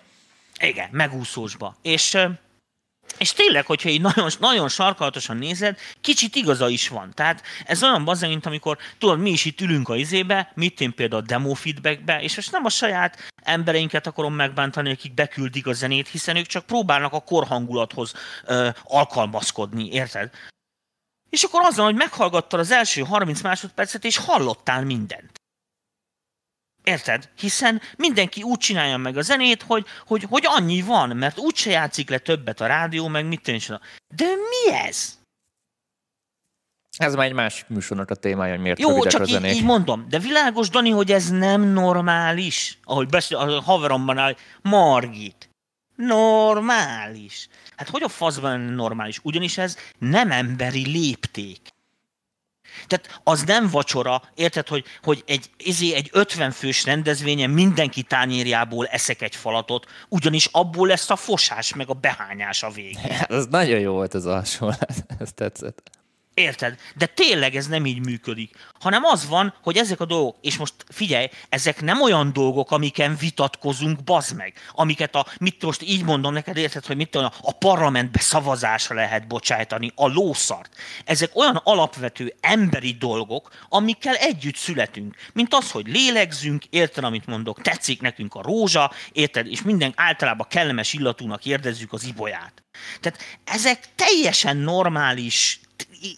Igen, megúszósba. És tényleg, hogyha így nagyon, nagyon sarkalatosan nézed, kicsit igaza is van. Tehát ez olyan bazen, mint amikor tudod, mi is itt ülünk a izébe, mit én például a demo feedbackbe, és most nem a saját embereinket akarom megbántani, akik beküldik a zenét, hiszen ők csak próbálnak a korhangulathoz alkalmazkodni, érted? És akkor azzal, hogy meghallgattad az első 30 másodpercet, és hallottál mindent. Érted? Hiszen mindenki úgy csinálja meg a zenét, hogy annyi van, mert úgyse játszik le többet a rádió, meg mit tűncsen. De mi ez? Ez már egy más műsornak a témája, hogy miért rövidek a zenék. Jó, csak így mondom. De világos, Dani, hogy ez nem normális. Ahogy a haveromban áll, Margit. Normális. Hát hogy a faszban normális? Ugyanis ez nem emberi lépték. Tehát az nem vacsora, érted, hogy egy 50 fős rendezvényen mindenki tányérjából eszek egy falatot, ugyanis abból lesz a fosás, meg a behányás a végén. Ez nagyon jó volt az alsólás, ez tetszett. Érted? De tényleg ez nem így működik, hanem az van, hogy ezek a dolgok, és most figyelj, ezek nem olyan dolgok, amiken vitatkozunk, bazd meg, amiket most így mondom neked, érted, hogy a parlamentbe szavazásra lehet bocsájtani a lószart. Ezek olyan alapvető emberi dolgok, amikkel együtt születünk, mint az, hogy lélegzünk, érted, amit mondok, tetszik nekünk a rózsa, érted, és minden általában kellemes illatúnak érdezzük az ibolyát. Tehát ezek teljesen normális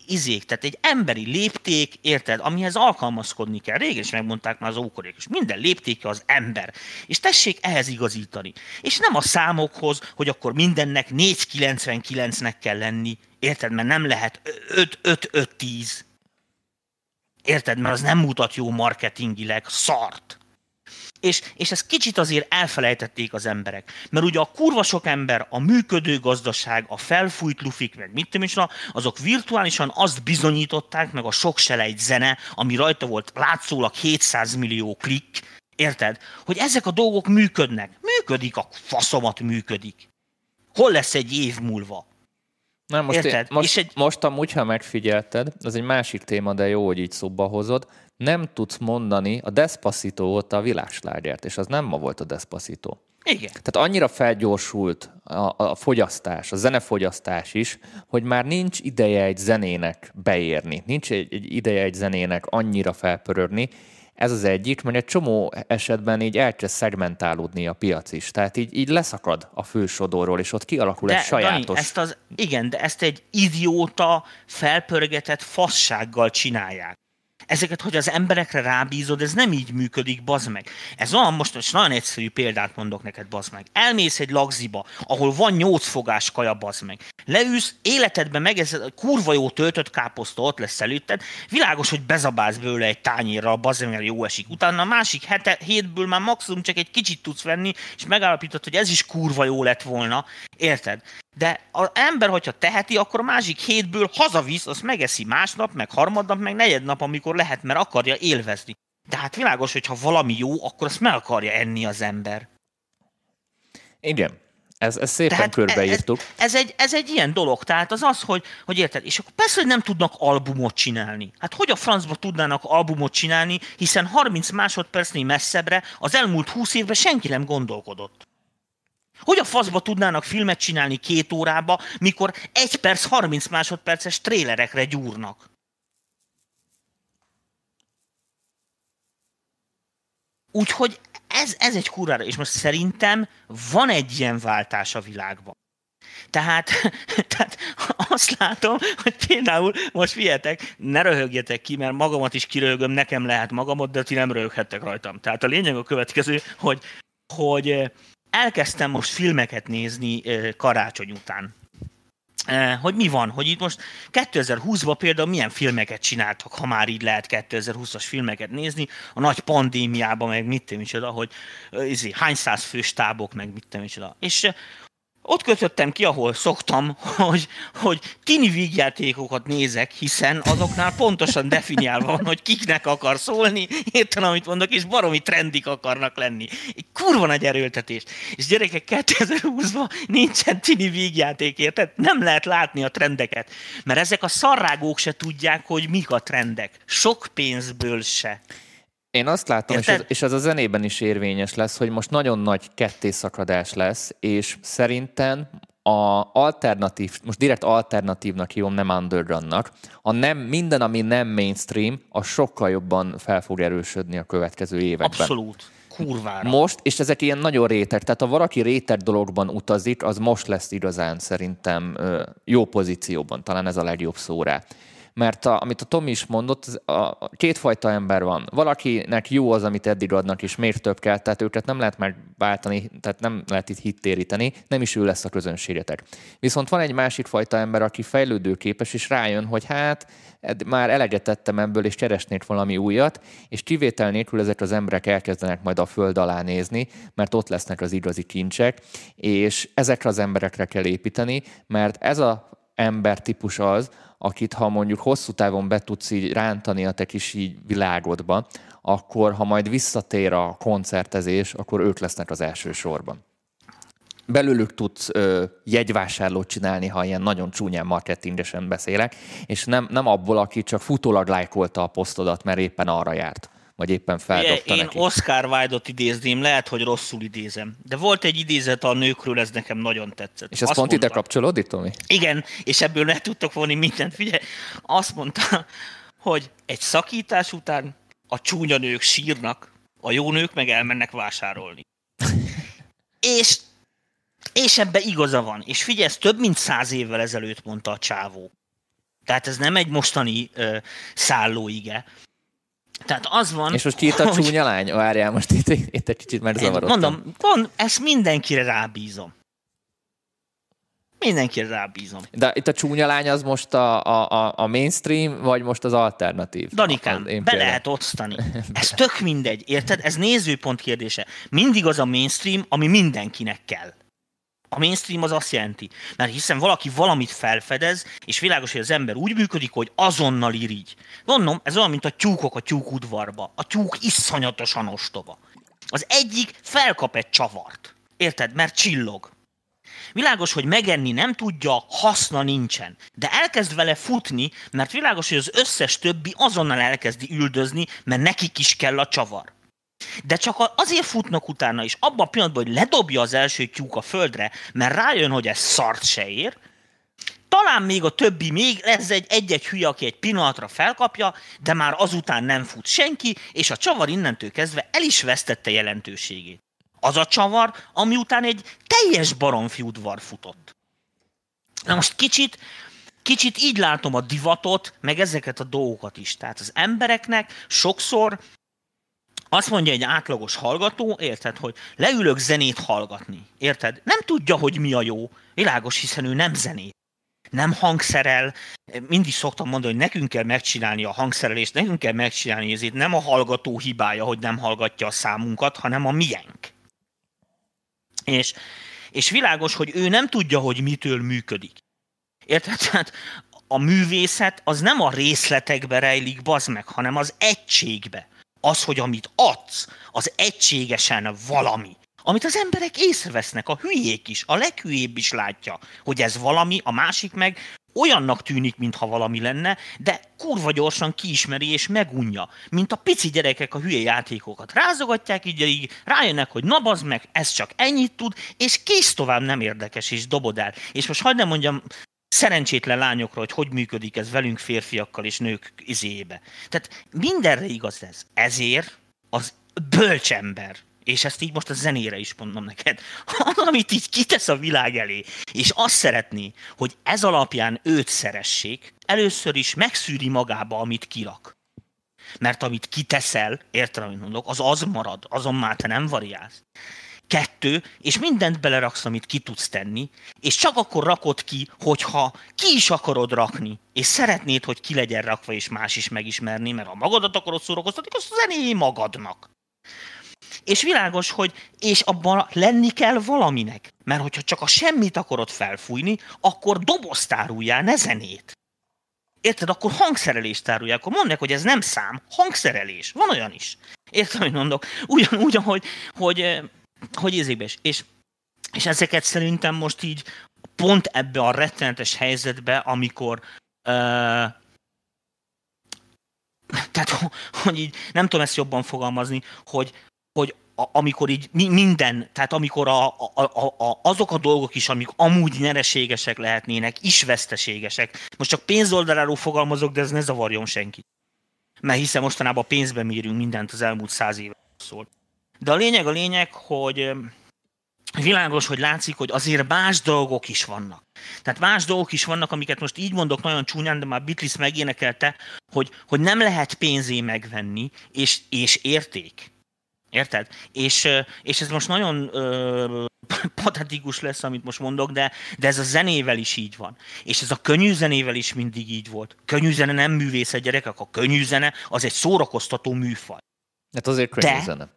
izék, tehát egy emberi lépték, érted, amihez alkalmazkodni kell. Régen is megmondták már az ókorék, és minden léptéke az ember. És tessék ehhez igazítani. És nem a számokhoz, hogy akkor mindennek 4,99-nek kell lenni, érted, mert nem lehet 5-5-5-10. Érted, mert az nem mutat jó marketingileg szart. És ezt kicsit azért elfelejtették az emberek. Mert ugye a kurva sok ember, a működő gazdaság, a felfújt lufik, meg mit tudom is, azok virtuálisan azt bizonyították, meg a sok selejt zene, ami rajta volt látszólag 700 millió klikk, érted? Hogy ezek a dolgok működnek. Működik, a faszomat működik. Hol lesz egy év múlva? Na, most amúgy, ha megfigyelted, ez egy másik téma, de jó, hogy így szóba hozod, nem tudsz mondani, a Despacito volt a világslágert, és az nem ma volt a Despacito. Igen. Tehát annyira felgyorsult a fogyasztás, a zenefogyasztás is, hogy már nincs ideje egy zenének beérni, nincs ideje egy zenének annyira felpörögni. Ez az egyik, mert egy csomó esetben így elkezd szegmentálódni a piac is. Tehát így leszakad a fősodorról, és ott kialakul egy sajátos... Dani, de ezt egy idióta felpörgetett fassággal csinálják. Ezeket, hogy az emberekre rábízod, ez nem így működik, bazd meg. Ez olyan, most nagyon egyszerű példát mondok neked, bazd meg. Elmész egy lagziba, ahol van 8 fogás kaja, bazd meg. Leülsz, életedben megeszed, a kurva jó töltött káposzta ott lesz előtted, világos, hogy bezabálsz bőle egy tányérral, bazd meg, jó esik. Utána a másik hétből már maximum csak egy kicsit tudsz venni, és megállapítod, hogy ez is kurva jó lett volna, érted? De az ember, hogyha teheti, akkor a másik 7-ből hazavisz, azt megeszi másnap, meg harmadnap, meg negyednap, amikor lehet, mert akarja élvezni. De hát világos, hogyha valami jó, akkor azt meg akarja enni az ember. Igen. Ez szépen tehát körbeírtuk. Ez egy ilyen dolog, tehát az, hogy érted, és akkor persze, hogy nem tudnak albumot csinálni. Hát hogy a francba tudnának albumot csinálni, hiszen 30 másodpercnél messzebbre az elmúlt 20 évben senki nem gondolkodott. Hogy a faszba tudnának filmet csinálni 2 órába, mikor 1 perc 30 másodperces trélerekre gyúrnak? Úgyhogy ez egy kurvára, és most szerintem van egy ilyen váltás a világban. Tehát azt látom, hogy például most figyeltek, ne röhögjetek ki, mert magamat is kiröhögöm, nekem lehet magamot, de ti nem röhöghettek rajtam. Tehát a lényeg a következő, hogy elkezdtem most filmeket nézni karácsony után. Hogy mi van? Hogy itt most 2020-ban például milyen filmeket csináltak, ha már így lehet 2020-as filmeket nézni, a nagy pandémiában, meg mit tudom micsoda, hogy hány száz fős tábok, meg mit tudom micsoda. És ott kötöttem ki, ahol szoktam, hogy tini vígjátékokat nézek, hiszen azoknál pontosan definiálva van, hogy kiknek akar szólni, értem, amit mondok, és baromi trendik akarnak lenni. Egy kurva nagy erőltetés. És gyerekek, 2020-ban nincsen tini vígjátékért, tehát nem lehet látni a trendeket. Mert ezek a szarrágók se tudják, hogy mik a trendek. Sok pénzből se. Én azt látom, és ez a zenében is érvényes lesz, hogy most nagyon nagy kettészakadás lesz, és szerintem a alternatív, most direkt alternatívnak hívom, nem undergroundnak, minden, ami nem mainstream, az sokkal jobban fel fog erősödni a következő években. Abszolút. Kurvára. Most, és ezek ilyen nagyon réteg, tehát ha valaki réteg dologban utazik, az most lesz igazán szerintem jó pozícióban, talán ez a legjobb szó rá. Mert amit a Tomi is mondott, a kétfajta ember van. Valakinek jó az, amit eddig adnak, és miért több kell, tehát őket nem lehet már váltani, tehát nem lehet itt hittéríteni, nem is ő lesz a közönségetek. Viszont van egy másik fajta ember, aki fejlődőképes, és rájön, hogy hát már eleget tettem ebből, és keresnék valami újat, és kivétel nélkül ezek az emberek elkezdenek majd a föld alá nézni, mert ott lesznek az igazi kincsek, és ezekre az emberekre kell építeni, mert ez a embertípus az, akit ha mondjuk hosszú távon be tudsz így rántani a te kis így világodba, akkor ha majd visszatér a koncertezés, akkor ők lesznek az első sorban. Belőlük tudsz jegyvásárlót csinálni, ha ilyen nagyon csúnyán marketingesen beszélek, és nem abból, aki csak futólag lájkolta a posztodat, mert éppen arra járt, vagy éppen feldobta neki. Én Oscar Wilde-ot idézném, lehet, hogy rosszul idézem, de volt egy idézet a nőkről, ez nekem nagyon tetszett. És ez pont ide kapcsolódik, Tomi? Igen, és ebből le tudtok vonni mindent. Figyelj, azt mondta, hogy egy szakítás után a csúnya nők sírnak, a jó nők meg elmennek vásárolni. És ebben igaza van. És figyelj, ez több mint 100 évvel ezelőtt mondta a csávó. Tehát ez nem egy mostani szállóige. Tehát az van... És most ki itt a csúnya lány? Várjál, most itt egy kicsit már zavarodtam. Mondom, ezt mindenkire rábízom. Mindenkire rábízom. De itt a csúnya lány az most a mainstream, vagy most az alternatív? Danikám, be lehet osztani. Ez tök mindegy, érted? Ez nézőpont kérdése. Mindig az a mainstream, ami mindenkinek kell. A mainstream az azt jelenti, mert hiszen valaki valamit felfedez, és világos, hogy az ember úgy működik, hogy azonnal irigy. Mondom, ez olyan, mint a tyúkok a tyúkudvarba. A tyúk iszonyatosan ostoba. Az egyik felkap egy csavart. Érted? Mert csillog. Világos, hogy megenni nem tudja, haszna nincsen. De elkezd vele futni, mert világos, hogy az összes többi azonnal elkezdi üldözni, mert nekik is kell a csavar. De csak azért futnak utána is, abban a pillanatban, hogy ledobja az első tyúk a földre, mert rájön, hogy ez szart se ér, talán még a többi még lesz egy-egy hülye, aki egy pillanatra felkapja, de már azután nem fut senki, és a csavar innentől kezdve el is vesztette jelentőségét. Az a csavar, ami udvar egy teljes baromfi udvar futott. Na most kicsit így látom a divatot, meg ezeket a dolgokat is. Tehát az embereknek sokszor azt mondja egy átlagos hallgató, érted, hogy leülök zenét hallgatni, érted? Nem tudja, hogy mi a jó. Világos, hiszen ő nem zenét. Nem hangszerel. Mindig szoktam mondani, hogy nekünk kell megcsinálni a hangszerelést, nekünk kell megcsinálni ezért. Nem a hallgató hibája, hogy nem hallgatja a számunkat, hanem a miénk. És világos, hogy ő nem tudja, hogy mitől működik. Érted? Tehát a művészet az nem a részletekbe rejlik, bazd meg, hanem az egységbe. Az, hogy amit adsz, az egységesen valami. Amit az emberek észrevesznek, a hülyék is, a leghülyébb is látja, hogy ez valami, a másik meg olyannak tűnik, mintha valami lenne, de kurva gyorsan kiismeri és megunja. Mint a pici gyerekek a hülye játékokat rázogatják, így rájönnek, hogy na bazd meg, ez csak ennyit tud, és kész, tovább nem érdekes, és dobod el. És most hagyd ne mondjam szerencsétlen lányokra, hogy működik ez velünk férfiakkal és nők izébe. Tehát mindenre igaz ez. Ezért az bölcs ember, és ezt így most a zenére is mondom neked, amit így kitesz a világ elé, és azt szeretné, hogy ez alapján őt szeressék, először is megszűri magába, amit kirak. Mert amit kiteszel, érted, amit mondok, az marad, azon már te nem variálsz. 2, és mindent beleraksz, amit ki tudsz tenni, és csak akkor rakod ki, hogyha ki is akarod rakni, és szeretnéd, hogy ki legyen rakva, és más is megismerni, mert ha magadat akarod szórakoztatni, azt zenéj magadnak. És világos, hogy és abban lenni kell valaminek, mert hogyha csak a semmit akarod felfújni, akkor dobozt áruljál, ne zenét. Érted? Akkor hangszerelést árulják, akkor mondják, hogy ez nem szám, hangszerelés. Van olyan is. Érted, amit mondok? Ugyanúgy, hogy érzékbe is. És ezeket szerintem most így pont ebbe a rettenetes helyzetbe, amikor tehát, hogy így, nem tudom ezt jobban fogalmazni, hogy amikor így minden, tehát amikor azok a dolgok is, amik amúgy nyereségesek lehetnének, is veszteségesek. Most csak pénzoldaláról fogalmazok, de ez ne zavarjon senkit. Mert hiszen mostanában pénzbe mérünk mindent az elmúlt 100 évvel szól. De a lényeg, hogy világos, hogy látszik, hogy azért más dolgok is vannak. Tehát más dolgok is vannak, amiket most így mondok nagyon csúnyán, de már Beatles megénekelte, hogy nem lehet pénzé megvenni, és érték. Érted? És ez most nagyon patetikus lesz, amit most mondok, de ez a zenével is így van. És ez a könnyű zenével is mindig így volt. Könnyű zene nem művészet, gyerekek, a könnyű zene az egy szórakoztató műfaj. Hát azért könnyű zene.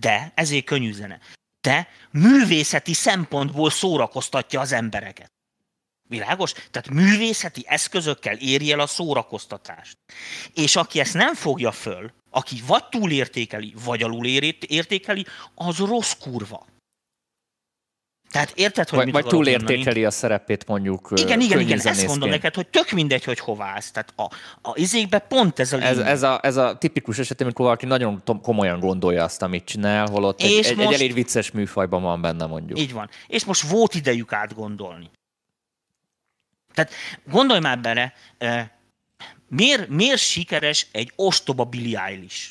De, ezért könnyű zene, de művészeti szempontból szórakoztatja az embereket. Világos? Tehát művészeti eszközökkel érj el a szórakoztatást. És aki ezt nem fogja föl, aki vagy túlértékeli, vagy alulértékeli, az rossz kurva. Tehát érted, hogy vagy túlértékeli a szerepét mondjuk. Igen, ezt mondom neked, hogy tök mindegy, hogy hová állsz. Tehát a izékben pont ez a lényeg. Ez a tipikus eset, amikor valaki nagyon komolyan gondolja azt, amit csinál, holott egy elég vicces műfajban van benne mondjuk. Így van. És most volt idejük átgondolni. Tehát gondolj már bele, miért sikeres egy ostoba Billie Eilish?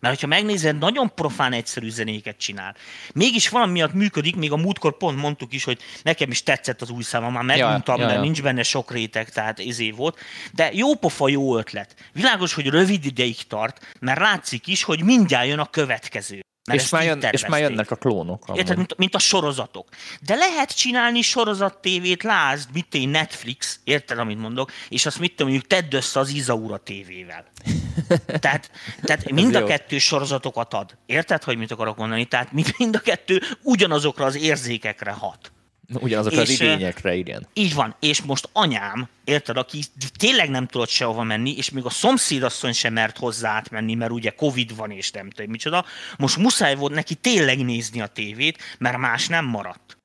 Mert ha megnézed, nagyon profán egyszerű zenéket csinál. Mégis valami miatt működik, még a múltkor pont mondtuk is, hogy nekem is tetszett az új száma, már megmondtam, mert nincs benne sok réteg, tehát ezé volt. De jó pofa, jó ötlet. Világos, hogy rövid ideig tart, mert látszik is, hogy mindjárt jön a következő. És már jönnek a klónok. Érted, mint a sorozatok. De lehet csinálni sorozattévét, lásd, mit én, Netflix, érted, amit mondok, és azt mit tudom, mondjuk tedd össze az Izaura tévével. Tehát mind a kettő sorozatokat ad. Érted, hogy mit akarok mondani? Tehát mind a kettő ugyanazokra az érzékekre hat. Ugyanazokra az igényekre, igen. Így van. És most anyám, érted, aki tényleg nem tudott sehova menni, és még a szomszédasszony sem mert hozzá átmenni, mert ugye Covid van, és nem tudom micsoda, most muszáj volt neki tényleg nézni a tévét, mert más nem maradt.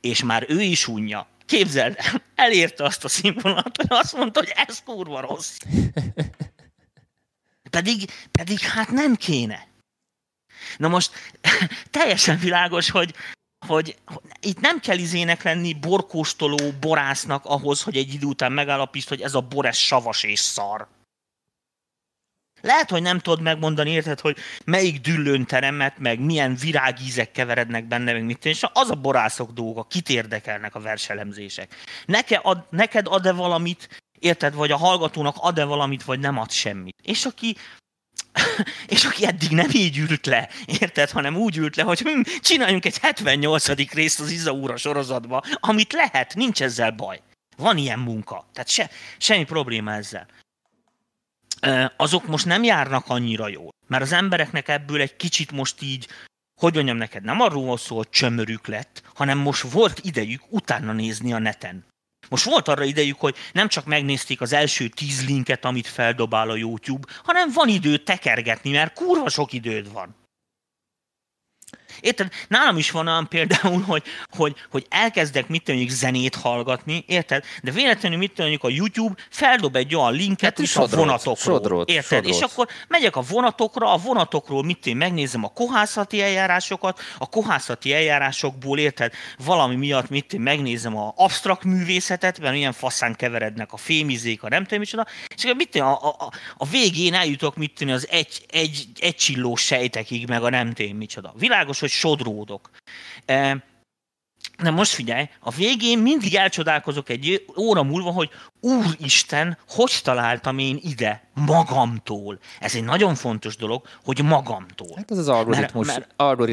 És már ő is unja. Képzeld el, elérte azt a színvonalat, hogy azt mondta, hogy ez kurva rossz. Pedig hát nem kéne. Na most teljesen világos, hogy itt nem kell izének lenni borkóstoló borásznak ahhoz, hogy egy idő után megállapítsd, hogy ez a bor, ez savas és szar. Lehet, hogy nem tudod megmondani, érted, hogy melyik düllőnteremet, meg milyen virágízek keverednek benne, meg mit, és az a borászok dolga, kit érdekelnek a verselemzések. Neked ad-e valamit, érted, vagy a hallgatónak ad-e valamit, vagy nem ad semmit. És aki eddig nem így ült le, érted, hanem úgy ült le, hogy csináljunk egy 78. részt az Izaura sorozatba, amit lehet, nincs ezzel baj. Van ilyen munka, tehát semmi probléma ezzel. Azok most nem járnak annyira jól, mert az embereknek ebből egy kicsit most így, hogy mondjam neked, nem arról van szó, hogy csömörük lett, hanem most volt idejük utána nézni a neten. Most volt arra idejük, hogy nem csak megnézték az első 10 linket, amit feldobál a YouTube, hanem van idő tekergetni, mert kurva sok időd van. Érted? Nálam is van olyan például, hogy elkezdek mit tudjuk zenét hallgatni, érted? De véletlenül mit tudjuk a YouTube feldob egy olyan linket, hát is a vonatokról. Sodrót. És akkor megyek a vonatokról mit tudjuk, megnézem a kohászati eljárásokat, a kohászati eljárásokból, érted? Valami miatt mit tudjuk, megnézem a absztrakt művészetet, mert ilyen faszán keverednek a fémizék, a nem tudom micsoda, és akkor mit tudjuk, a végén eljutok mit tudjuk az egy csilló sejtekig, meg a nem tudom micsoda. Világos, hogy sodródok. De most figyelj, a végén mindig elcsodálkozok egy óra múlva, hogy Úristen, hogy találtam én ide magamtól? Ez egy nagyon fontos dolog, hogy magamtól. Hát ez az algoritmus.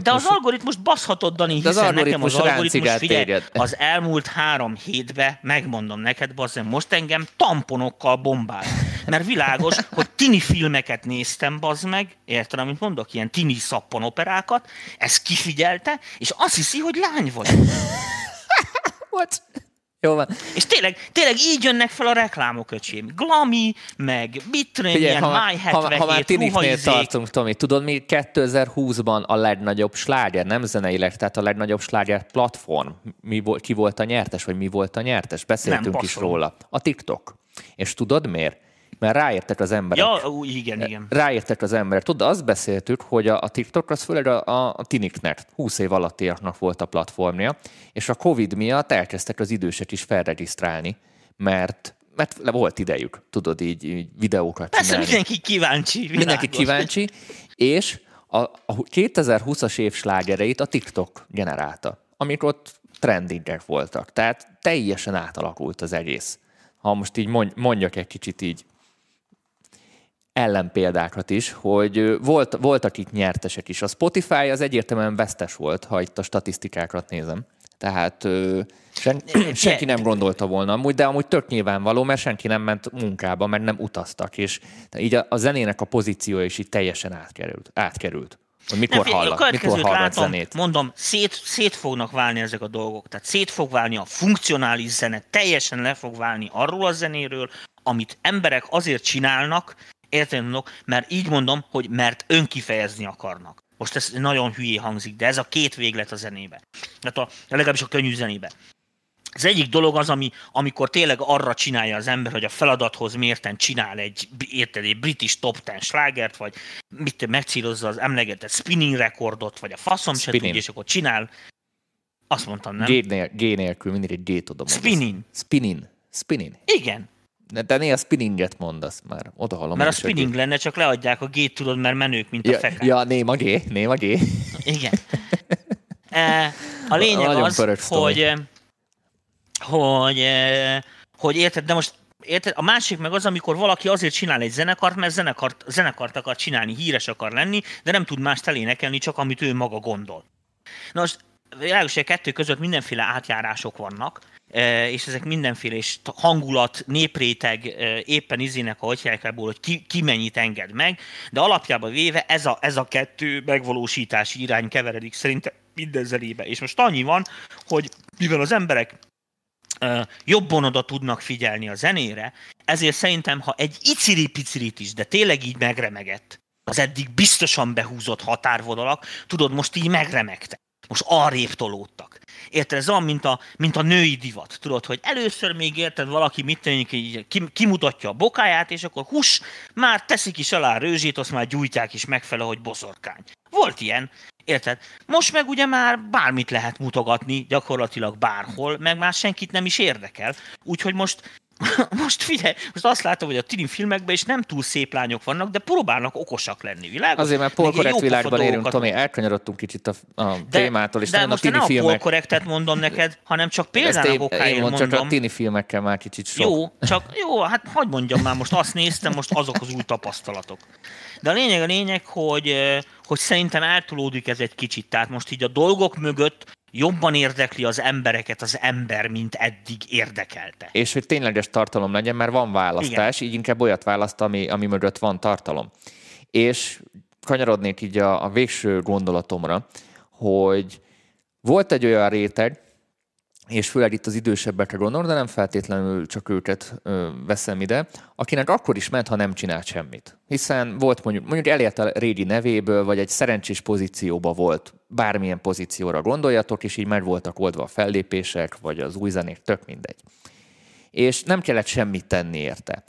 De az algoritmus baszhatod, Dani, hiszen az nekem az algoritmus, figyelj, az elmúlt 3 hétben, megmondom neked, bazen, most engem tamponokkal bombál. Mert világos, hogy tini filmeket néztem, bazd meg, érted, amit mondok, ilyen tini szappanoperákat, ezt kifigyelte, és azt hiszi, hogy lány vagyok. What? Jó van. És tényleg így jönnek fel a reklámok, öcsém. Glami, meg Bitrin, ilyen máj 77, ha már tiniknél tartunk, Tomi, tudod mi 2020-ban a legnagyobb sláger, nem zeneileg, tehát a legnagyobb sláger platform, ki volt a nyertes, vagy mi volt a nyertes? Beszéltünk is róla. A TikTok. És tudod miért? Mert ráértek az emberek. Ja, igen. Ráértek az emberek. Tudod, azt beszéltük, hogy a TikTok az főleg a tiniknek, 20 év alattiaknak volt a platformja, és a Covid miatt elkezdtek az idősek is felregisztrálni, mert volt idejük, tudod, így videókat csinálni. Persze, mindenki kíváncsi. Világos. Mindenki kíváncsi, és a 2020-as év slágereit a TikTok generálta, amik ott trendingek voltak. Tehát teljesen átalakult az egész. Ha most így mondjak egy kicsit így ellenpéldákat is, hogy voltak itt nyertesek is. A Spotify az egyértelműen vesztes volt, ha itt a statisztikákat nézem. Tehát senki nem gondolta volna amúgy, de amúgy tök nyilvánvaló, mert senki nem ment munkába, mert nem utaztak. És így a zenének a pozíciója is így teljesen átkerült. Mikor hallgat zenét? Mondom, szét fognak válni ezek a dolgok. Tehát szét fog válni a funkcionális zene, teljesen le fog válni arról a zenéről, amit emberek azért csinálnak, értelemnek, mert így mondom, hogy mert önkifejezni akarnak. Most ez nagyon hülyé hangzik, de ez a két véglet a zenébe. Hát legalábbis a könnyű zenébe. Az egyik dolog az, amikor tényleg arra csinálja az ember, hogy a feladathoz mérten csinál egy british top 10 slágert, vagy megcírozza az emlegetett spinning rekordot, vagy a faszom se tudja, és akkor csinál. Azt mondtam, nem? G nélkül mindig egy G-t oda mondasz. Spinning. Igen. De néha spinninget mondasz már, oda hallom. Mert a spinning lenne, csak leadják a G-t, tudod, mert menők, mint a fekák. Ja, néma G. Igen. A lényeg az, hogy érted, de most érted, a másik meg az, amikor valaki azért csinál egy zenekart, mert zenekart akar csinálni, híres akar lenni, de nem tud mást elénekelni, csak amit ő maga gondol. Na most világos, a kettő között mindenféle átjárások vannak, és ezek mindenféle, és hangulat, népréteg, éppen izének, ahogy helyekből, hogy ki mennyit enged meg, de alapjában véve ez a kettő megvalósítási irány keveredik szerintem minden zenébe. És most annyi van, hogy mivel az emberek jobban oda tudnak figyelni a zenére, ezért szerintem, ha egy iciri-picirit is, de tényleg így megremegett, az eddig biztosan behúzott határvonalak, tudod, most így megremegtek. Most arrébb tolódtak. Érted, ez olyan, mint a női divat. Tudod, hogy először még érted, valaki mit tenni, kimutatja a bokáját, és akkor hús, már teszik is alá a rőzsét, azt már gyújtják is megfelel, hogy boszorkány. Volt ilyen. Érted? Most meg ugye már bármit lehet mutogatni, gyakorlatilag bárhol, meg már senkit nem is érdekel. Úgyhogy most figyelj, most azt látom, hogy a tini filmekben is nem túl szép lányok vannak, de próbálnak okosak lenni, világos? Azért, mert polkorrekt világban élünk, Tomi, elkanyarodtunk kicsit a témától, és nem a tini filmek. De most nem a polkorrektet mondom neked, hanem csak példának okáért mondom. Csak a tini filmekkel már kicsit sok. Jó, hát hagyd mondjam már, most azt néztem, most azok az új tapasztalatok. De a lényeg, hogy szerintem eltulódik ez egy kicsit, tehát most így a dolgok mögött jobban érdekli az embereket az ember, mint eddig érdekelte. És hogy tényleges tartalom legyen, mert van választás, igen. Így inkább olyat választ, ami mögött van tartalom. És kanyarodnék így a végső gondolatomra, hogy volt egy olyan réteg, és főleg itt az idősebbekre gondolom, de nem feltétlenül csak őket veszem ide, akinek akkor is ment, ha nem csinált semmit. Hiszen volt mondjuk elért a régi nevéből, vagy egy szerencsés pozícióba volt, bármilyen pozícióra gondoljatok, és így meg voltak oldva a fellépések, vagy az új zenék, tök mindegy. És nem kellett semmit tenni érte.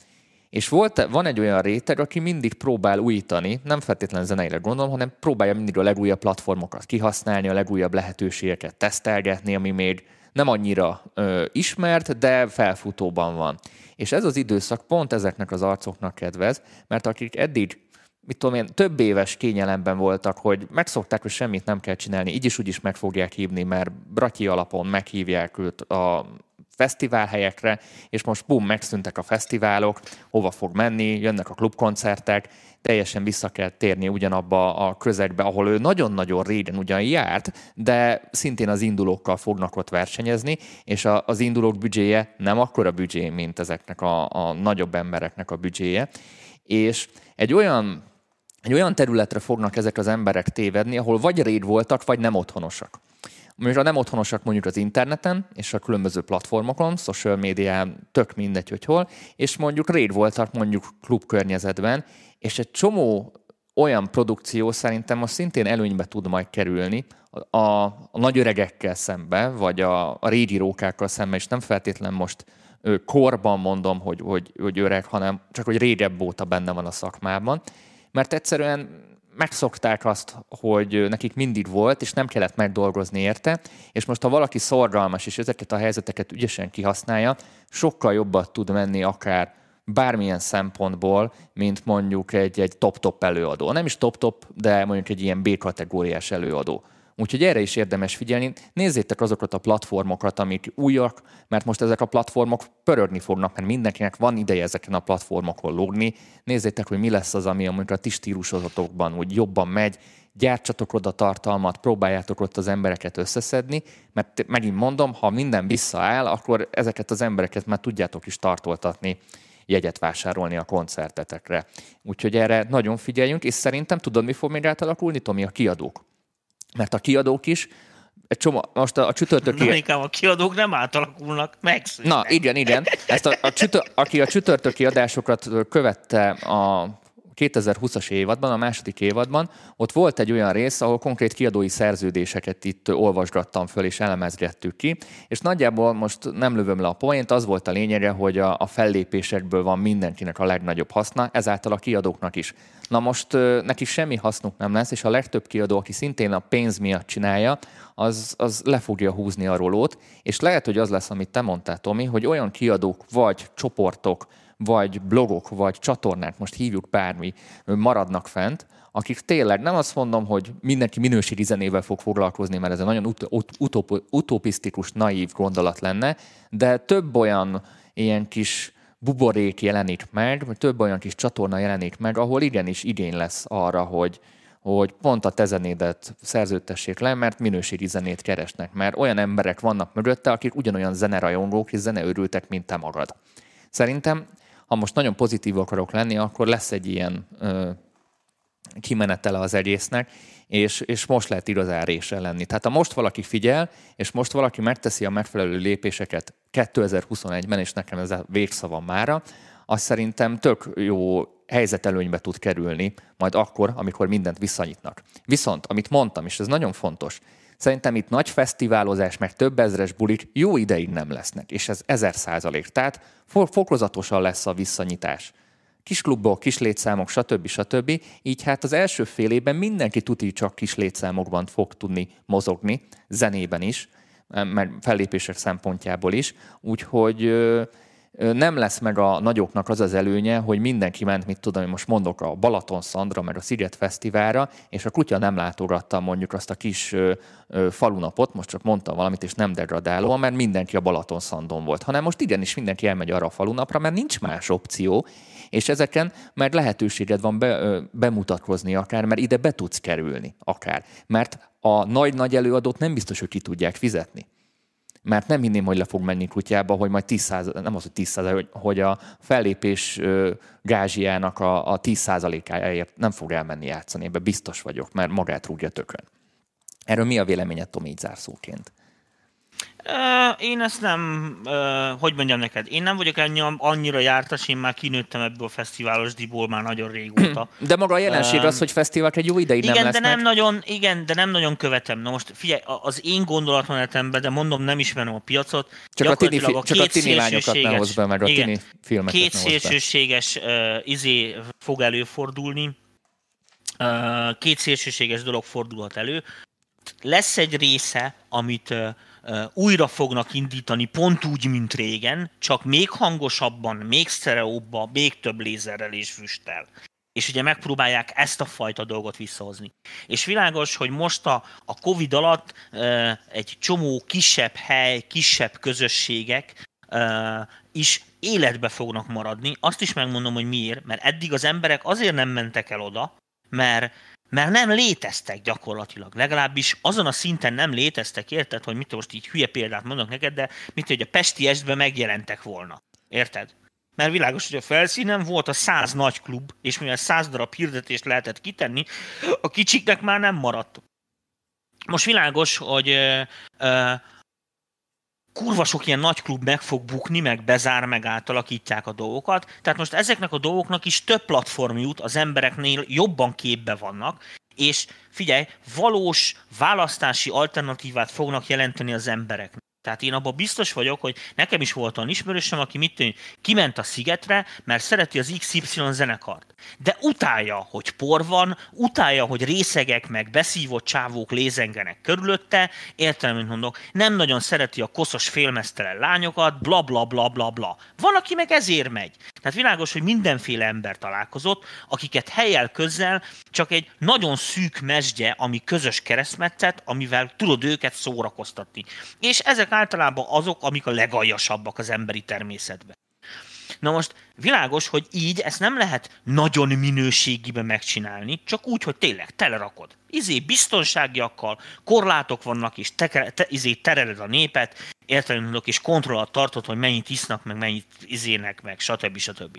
És van egy olyan réteg, aki mindig próbál újítani, nem feltétlenül zeneire gondolom, hanem próbálja mindig a legújabb platformokat kihasználni, a legújabb lehetőségeket tesztelgetni, ami még nem annyira ismert, de felfutóban van. És ez az időszak pont ezeknek az arcoknak kedvez, mert akik eddig, több éves kényelemben voltak, hogy megszokták, hogy semmit nem kell csinálni, így is úgy is meg fogják hívni, mert bratyi alapon meghívják őt a fesztiválhelyekre, és most bum, megszűntek a fesztiválok, hova fog menni, jönnek a klubkoncertek, teljesen vissza kell térni ugyanabba a közegbe, ahol ő nagyon-nagyon régen ugyan járt, de szintén az indulókkal fognak ott versenyezni, és az indulók büdzséje nem akkora büdzsé, mint ezeknek a nagyobb embereknek a büdzséje, és egy olyan területre fognak ezek az emberek tévedni, ahol vagy rég voltak, vagy nem otthonosak. Mondjuk a nem otthonosak mondjuk az interneten és a különböző platformokon, social médián, tök mindegy, hogy hol, és mondjuk rég voltak mondjuk klubkörnyezetben, és egy csomó olyan produkció szerintem most szintén előnybe tud majd kerülni a nagy öregekkel szembe, vagy a régi rókákkal szembe, és nem feltétlen most korban mondom, hogy öreg, hanem csak, hogy régebb óta benne van a szakmában, mert egyszerűen megszokták azt, hogy nekik mindig volt, és nem kellett megdolgozni érte, és most ha valaki szorgalmas, és ezeket a helyzeteket ügyesen kihasználja, sokkal jobbat tud menni akár bármilyen szempontból, mint mondjuk egy top-top előadó. Nem is top-top, de mondjuk egy ilyen B-kategóriás előadó. Úgyhogy erre is érdemes figyelni. Nézzétek azokat a platformokat, amik újak, mert most ezek a platformok pörögni fognak, mert mindenkinek van ideje ezeken a platformokon lógni. Nézzétek, hogy mi lesz az, ami mondjuk a ti stílusozatokban úgy jobban megy. Gyártsatok oda tartalmat, próbáljátok ott az embereket összeszedni, mert megint mondom, ha minden visszaáll, akkor ezeket az embereket már tudjátok is tartoltatni jegyet vásárolni a koncertetekre. Úgyhogy erre nagyon figyeljünk, és szerintem tudod, mi fog még átalakulni, Tomi? A kiadók. Mert a kiadók is most a csütörtöki... Na, inkább a kiadók nem átalakulnak, megszűnnek. Na, igen. Ezt aki a csütörtöki adásokat követte a 2020-as évadban, a második évadban, ott volt egy olyan rész, ahol konkrét kiadói szerződéseket itt olvasgattam föl, és elemezgettük ki, és nagyjából most nem lövöm le a poént, az volt a lényege, hogy a fellépésekből van mindenkinek a legnagyobb haszna, ezáltal a kiadóknak is. Na most neki semmi hasznuk nem lesz, és a legtöbb kiadó, aki szintén a pénz miatt csinálja, az le fogja húzni a rolót, és lehet, hogy az lesz, amit te mondtál, Tomi, hogy olyan kiadók vagy csoportok, vagy blogok, vagy csatornák, most hívjuk bármi, maradnak fent, akik tényleg, nem azt mondom, hogy mindenki minőségi zenével fog foglalkozni, mert ez egy nagyon utopisztikus, naív gondolat lenne, de több olyan ilyen kis buborék jelenik meg, vagy több olyan kis csatorna jelenik meg, ahol igenis igény lesz arra, hogy pont a te zenédet szerződtessék le, mert minőségi zenét keresnek, mert olyan emberek vannak mögötte, akik ugyanolyan zenerajongók és zeneőrültek, mint te magad. Szerintem, ha most nagyon pozitív akarok lenni, akkor lesz egy ilyen kimenetele az egésznek, és most lehet igazán résen lenni. Tehát ha most valaki figyel, és most valaki megteszi a megfelelő lépéseket 2021-ben, és nekem ez a végszavam mára, az szerintem tök jó helyzetelőnybe tud kerülni, majd akkor, amikor mindent visszanyitnak. Viszont, amit mondtam, és ez nagyon fontos, szerintem itt nagy fesztiválozás, meg több ezres bulik jó ideig nem lesznek, és ez 1000%. Tehát fokozatosan lesz a visszanyitás. Kis klubok, kis létszámok, stb. Így hát az első fél évben mindenki tuti csak kis létszámokban fog tudni mozogni, zenében is, meg fellépések szempontjából is, úgyhogy... nem lesz meg a nagyoknak az az előnye, hogy mindenki ment, mit tudom, én most mondok, a Balaton Szandra, meg a Sziget fesztiválra, és a kutya nem látogatta mondjuk azt a kis falunapot, most csak mondtam valamit, és nem degradálóan, mert mindenki a Balaton Szandon volt, hanem most igenis mindenki elmegy arra a falunapra, mert nincs más opció, és ezeken már lehetőséged van bemutatkozni akár, mert ide be tudsz kerülni akár, mert a nagy-nagy előadót nem biztos, hogy ki tudják fizetni. Mert nem hinném, hogy le fog menni kutyába, hogy majd 10%, nem az, hogy 10%, hogy a fellépés gázsiának a 10%-áért nem fog elmenni játszani, ebben biztos vagyok, mert magát rúgja tökön. Erről mi a véleményed, Tomi, így zárszóként? Én ezt nem, hogy mondjam neked, én nem vagyok annyira jártas, én már kinőttem ebből a fesztiválos diból már nagyon régóta. De maga a jelenség az, hogy fesztiválok egy jó ideig nem lesznek. De nem nagyon követem. Na most figyelj, az én gondolatmenetemben, de mondom, nem ismerem a piacot. Csak a tini, lányokat ne hozz be, meg a tini filmeket két szélsőséges izé fog előfordulni. Két szélsőséges dolog fordulhat elő. Lesz egy része, amit... újra fognak indítani, pont úgy, mint régen, csak még hangosabban, még sztereóbban, még több lézerrel és füsttel. És ugye megpróbálják ezt a fajta dolgot visszahozni. És világos, hogy most a Covid alatt egy csomó kisebb hely, kisebb közösségek is életbe fognak maradni. Azt is megmondom, hogy miért, mert eddig az emberek azért nem mentek el oda, mert nem léteztek gyakorlatilag, legalábbis azon a szinten nem léteztek, érted, hogy mit most így hülye példát mondok neked, de mit, hogy a Pesti Estben megjelentek volna, érted? Mert világos, hogy a felszínen volt a 100 nagy klub, és mivel 100 darab hirdetést lehetett kitenni, a kicsiknek már nem maradt. Most világos, hogy kurva sok ilyen nagy klub meg fog bukni, meg bezár, meg átalakítják a dolgokat. Tehát most ezeknek a dolgoknak is több platform jut, az embereknél jobban képbe vannak, és figyelj, valós választási alternatívát fognak jelenteni az embereknek. Tehát én abban biztos vagyok, hogy nekem is volt olyan ismerősöm, aki kiment a Szigetre, mert szereti az XY zenekart. De utálja, hogy por van, utálja, hogy részegek meg beszívott csávók lézengenek körülötte, értelműen mondok, nem nagyon szereti a koszos félmeztelen lányokat, bla bla bla bla bla. Van, aki meg ezért megy. Tehát világos, hogy mindenféle ember találkozott, akiket helyel közzel csak egy nagyon szűk mesdje, ami közös keresztmetszet, amivel tudod őket szórakoztatni. És ezek általában azok, amik a legaljasabbak az emberi természetben. Na most világos, hogy így ezt nem lehet nagyon minőségiben megcsinálni, csak úgy, hogy tényleg telerakod. Biztonságiakkal, korlátok vannak, és tereled a népet, értelem tudok, és kontroll alatt tartod, hogy mennyit isznak, meg mennyit izének, meg stb. Stb.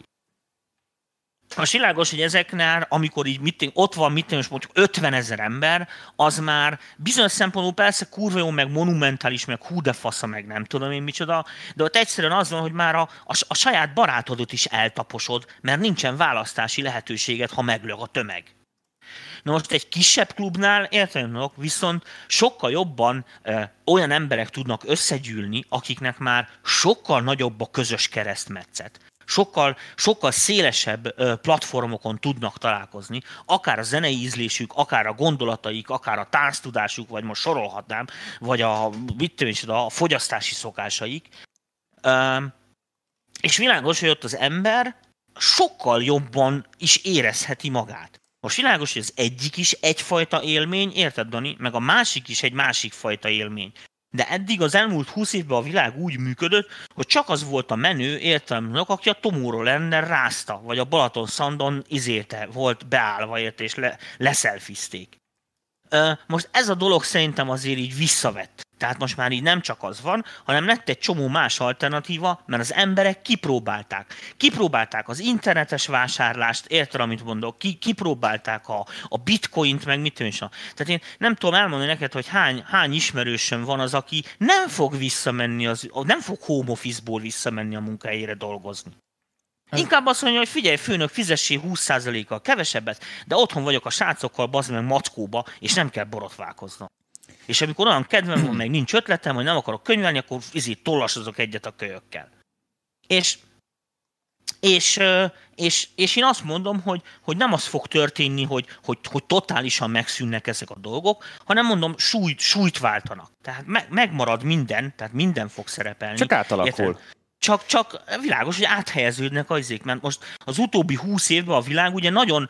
Most világos, hogy ezeknél, amikor így ott van, most mondjuk 50 000 ember, az már bizonyos szempontból persze kurva jó, meg monumentális, meg hú de fasza, meg nem tudom én micsoda, de ott egyszerűen az van, hogy már a saját barátodat is eltaposod, mert nincsen választási lehetőséged, ha meglög a tömeg. Na most egy kisebb klubnál, értelemben viszont sokkal jobban olyan emberek tudnak összegyűlni, akiknek már sokkal nagyobb a közös keresztmetszet. Sokkal szélesebb platformokon tudnak találkozni, akár a zenei ízlésük, akár a gondolataik, akár a tánctudásuk, vagy most sorolhatnám, vagy a fogyasztási szokásaik. És világos, hogy ott az ember sokkal jobban is érezheti magát. Most világos, hogy az egyik is egyfajta élmény, érted, Dani? Meg a másik is egy másik fajta élmény. De eddig az elmúlt 20 évben a világ úgy működött, hogy csak az volt a menő, értelemben, aki a Tomorrow lenne rázta, vagy a Balaton Szandon izélte, volt beállva, érte, és leszelfizték. Most ez a dolog szerintem azért így visszavett. Tehát most már így nem csak az van, hanem lett egy csomó más alternatíva, mert az emberek kipróbálták. Kipróbálták az internetes vásárlást, érted, amit mondok, kipróbálták a bitcoint, meg mit tudom is. Tehát én nem tudom elmondani neked, hogy hány ismerősöm van az, aki nem fog visszamenni, nem fog home office-ból visszamenni a munkahelyére dolgozni. Inkább azt mondja, hogy figyelj főnök, fizessél 20%-kal kevesebbet, de otthon vagyok a srácokkal, bazd meg mackóba, és nem kell borotválkoznom. És amikor olyan kedvem van, meg nincs ötletem, hogy nem akarok könyvelni, akkor tollasozok egyet a kölyökkel. És én azt mondom, hogy nem az fog történni, hogy totálisan megszűnnek ezek a dolgok, hanem mondom, súlyt váltanak. Tehát megmarad minden, tehát minden fog szerepelni. Csak átalakul. Érted? Csak világos, hogy áthelyeződnek az izék, mert most az utóbbi 20 évben a világ ugye nagyon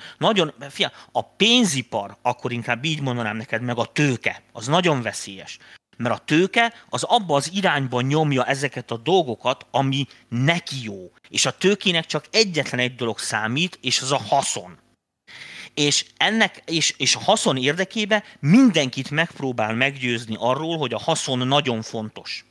a pénzipar, akkor inkább így mondanám neked, meg a tőke, az nagyon veszélyes. Mert a tőke az abba az irányba nyomja ezeket a dolgokat, ami neki jó. És a tőkének csak egyetlen egy dolog számít, és az a haszon. És a haszon érdekében mindenkit megpróbál meggyőzni arról, hogy a haszon nagyon fontos.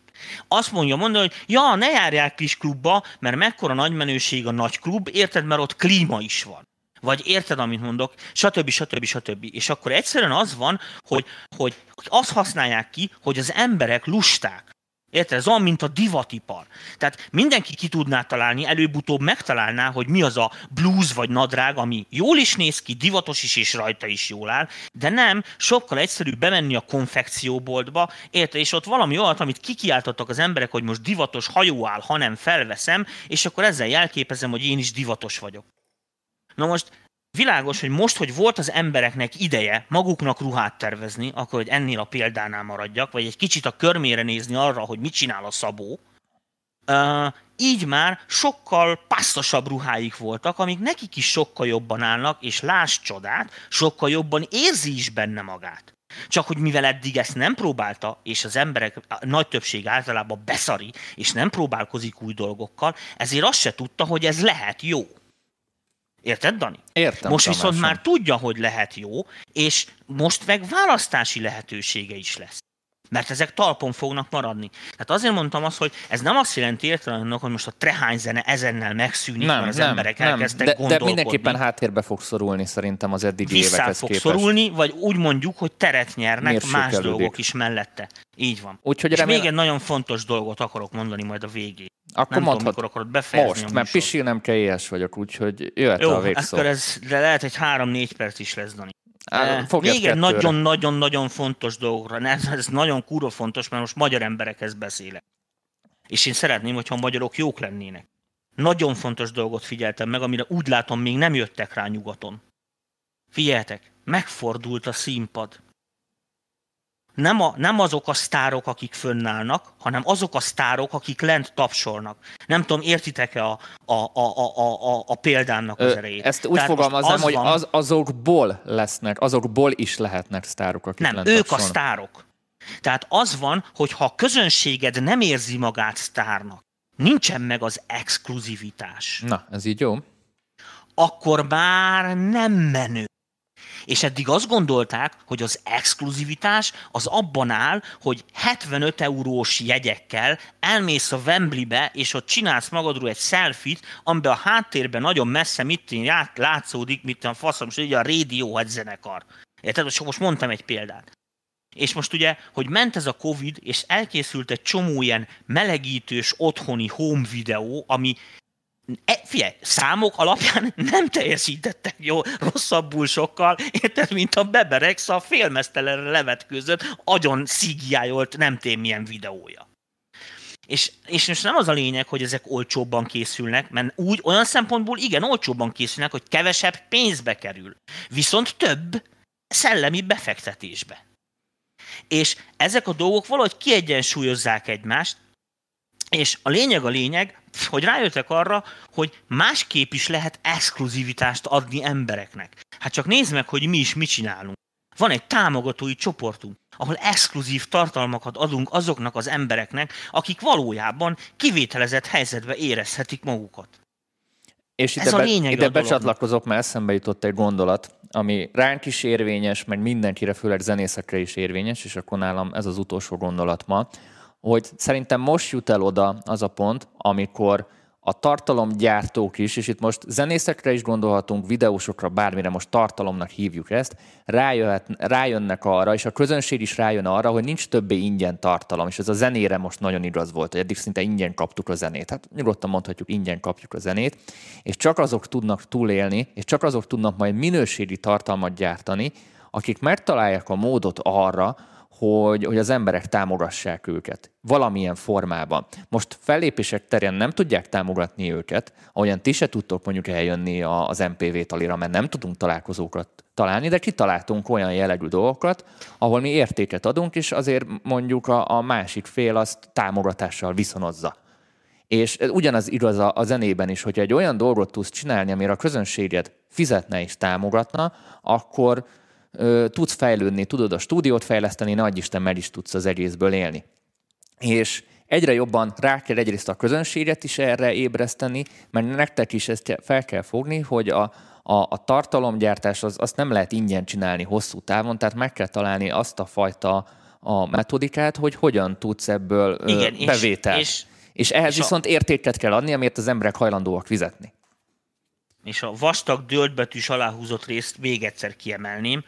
Azt mondja, hogy ja, ne járják kis klubba, mert mekkora nagy menőség a nagy klub, érted, mert ott klíma is van. Vagy érted, amit mondok, stb. És akkor egyszerűen az van, hogy azt használják ki, hogy az emberek lusták. Érted? Ez olyan, mint a divatipar. Tehát mindenki ki tudná találni, előbb-utóbb megtalálná, hogy mi az a blúz vagy nadrág, ami jól is néz ki, divatos is, és rajta is jól áll, de nem, sokkal egyszerűbb bemenni a konfekcióboltba, érted? És ott valami olyat, amit kikiáltottak az emberek, hogy most divatos, ha jó áll, ha nem, felveszem, és akkor ezzel jelképezem, hogy én is divatos vagyok. Na most világos, hogy most, hogy volt az embereknek ideje maguknak ruhát tervezni, akkor, hogy ennél a példánál maradjak, vagy egy kicsit a körmére nézni arra, hogy mit csinál a Szabó, így már sokkal passzosabb ruháik voltak, amik nekik is sokkal jobban állnak, és láss csodát, sokkal jobban érzi is benne magát. Csak hogy mivel eddig ezt nem próbálta, és az emberek nagy többség általában beszari, és nem próbálkozik új dolgokkal, ezért azt se tudta, hogy ez lehet jó. Érted, Dani? Értem. Most viszont Tamásom már tudja, hogy lehet jó, és most meg választási lehetősége is lesz. Mert ezek talpon fognak maradni. Tehát azért mondtam azt, hogy ez nem azt jelenti értelemben, hogy most a trehány zene ezennel megszűnik, nem, mert az emberek elkezdtek gondolkodni. De mindenképpen háttérbe fog szorulni szerintem az eddigi évekhez képest. Vissza fog szorulni, vagy úgy mondjuk, hogy teret nyernek más dolgok is mellette. Így van. Úgyhogy és még egy nagyon fontos dolgot akarok mondani majd a végén. Akkor nem tudom, mikor akarod befejezni most, mert pisilnem kell, éhes vagyok, úgyhogy jöhet a végszó. Jó, akkor ez de lehet egy 3-4 perc is lesz, Dani. Még egy nagyon-nagyon-nagyon fontos dologra, ez nagyon kurva fontos, mert most magyar emberekhez beszélek. És én szeretném, hogyha a magyarok jók lennének. Nagyon fontos dolgot figyeltem meg, amire úgy látom, még nem jöttek rá nyugaton. Figyeljetek, megfordult a színpad. Nem azok a sztárok, akik fönnállnak, hanem azok a sztárok, akik lent tapsolnak. Nem tudom, értitek-e a példámnak az erejét. Ezt úgy fogalmaznám, hogy azokból lesznek, azokból is lehetnek sztárok, akik lent tapsolnak. Nem, ők a sztárok. Tehát az van, hogy ha a közönséged nem érzi magát sztárnak, nincsen meg az exkluzivitás. Na, ez így jó. Akkor már nem menő. És eddig azt gondolták, hogy az exkluzivitás az abban áll, hogy 75 eurós jegyekkel elmész a Wembleybe, és ott csinálsz magadról egy selfie-t, amiben a háttérben nagyon messze látszódik, mit a faszom, és a Radiohead zenekar. Érted? Most mondtam egy példát. És most ugye, hogy ment ez a Covid, és elkészült egy csomó ilyen melegítős otthoni home videó, ami figyelj, számok alapján nem teljesítettek jó, rosszabbul sokkal, érted, mint a Beberex a félmeztelenre levetkőzött, agyon szigjájolt, nem tém milyen videója. És most nem az a lényeg, hogy ezek olcsóbban készülnek, mert úgy olyan szempontból igen, olcsóbban készülnek, hogy kevesebb pénzbe kerül, viszont több szellemi befektetésbe. És ezek a dolgok valahogy kiegyensúlyozzák egymást, és a lényeg, hogy rájöttek arra, hogy másképp is lehet exkluzivitást adni embereknek. Hát csak nézd meg, hogy mi is mit csinálunk. Van egy támogatói csoportunk, ahol exkluzív tartalmakat adunk azoknak az embereknek, akik valójában kivételezett helyzetbe érezhetik magukat. És ide becsatlakozok, mert eszembe jutott egy gondolat, ami ránk is érvényes, meg mindenkire, főleg zenészekre is érvényes, és akkor nálam ez az utolsó gondolat ma, hogy szerintem most jut el oda az a pont, amikor a tartalomgyártók is, és itt most zenészekre is gondolhatunk, videósokra, bármire most tartalomnak hívjuk ezt, rájönnek arra, és a közönség is rájön arra, hogy nincs többé ingyen tartalom, és ez a zenére most nagyon igaz volt, hogy eddig szinte ingyen kaptuk a zenét. Hát nyugodtan mondhatjuk, ingyen kapjuk a zenét, és csak azok tudnak túlélni, és csak azok tudnak majd minőségi tartalmat gyártani, akik megtalálják a módot arra, hogy az emberek támogassák őket valamilyen formában. Most fellépések terén nem tudják támogatni őket, ahogyan ti se tudtok mondjuk eljönni az MPV talira, mert nem tudunk találkozókat találni, de kitaláltunk olyan jellegű dolgokat, ahol mi értéket adunk, és azért mondjuk a másik fél azt támogatással viszonozza. És ugyanaz igaz a zenében is, hogyha egy olyan dolgot tudsz csinálni, amire a közönséged fizetne és támogatna, akkor tudsz fejlődni, tudod a stúdiót fejleszteni, ne adj Isten, meg is tudsz az egészből élni. És egyre jobban rá kell egyrészt a közönséget is erre ébreszteni, mert nektek is ezt fel kell fogni, hogy a tartalomgyártás azt nem lehet ingyen csinálni hosszú távon, tehát meg kell találni azt a fajta a metodikát, hogy hogyan tudsz ebből bevételt. És ehhez viszont értéket kell adni, amiért az emberek hajlandóak fizetni. És a vastag döltbetűs aláhúzott részt még egyszer kiemelném,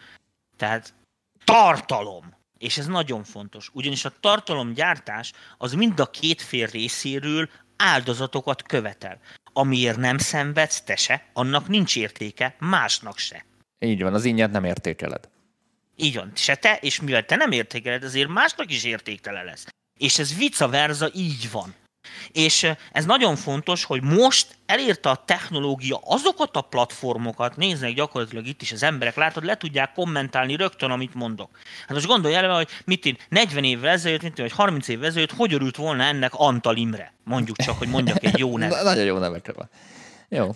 tehát tartalom. És ez nagyon fontos, ugyanis a tartalomgyártás az mind a két fél részéről áldozatokat követel. Amiért nem szenvedsz te se, annak nincs értéke másnak se. Így van, az ingyen nem értékeled. Így van, se te, és mivel te nem értékeled, azért másnak is értéktelen lesz. És ez vice versa így van. És ez nagyon fontos, hogy most elérte a technológia azokat a platformokat, néznek gyakorlatilag itt is az emberek, látod, le tudják kommentálni rögtön, amit mondok. Hát most gondolj el, hogy 40 évvel ezelőtt, vagy 30 évvel ezelőtt, hogy örült volna ennek Antal Imre? Mondjuk csak, hogy mondjak egy jó nevet. Nagyon jó nevekre van. Jó.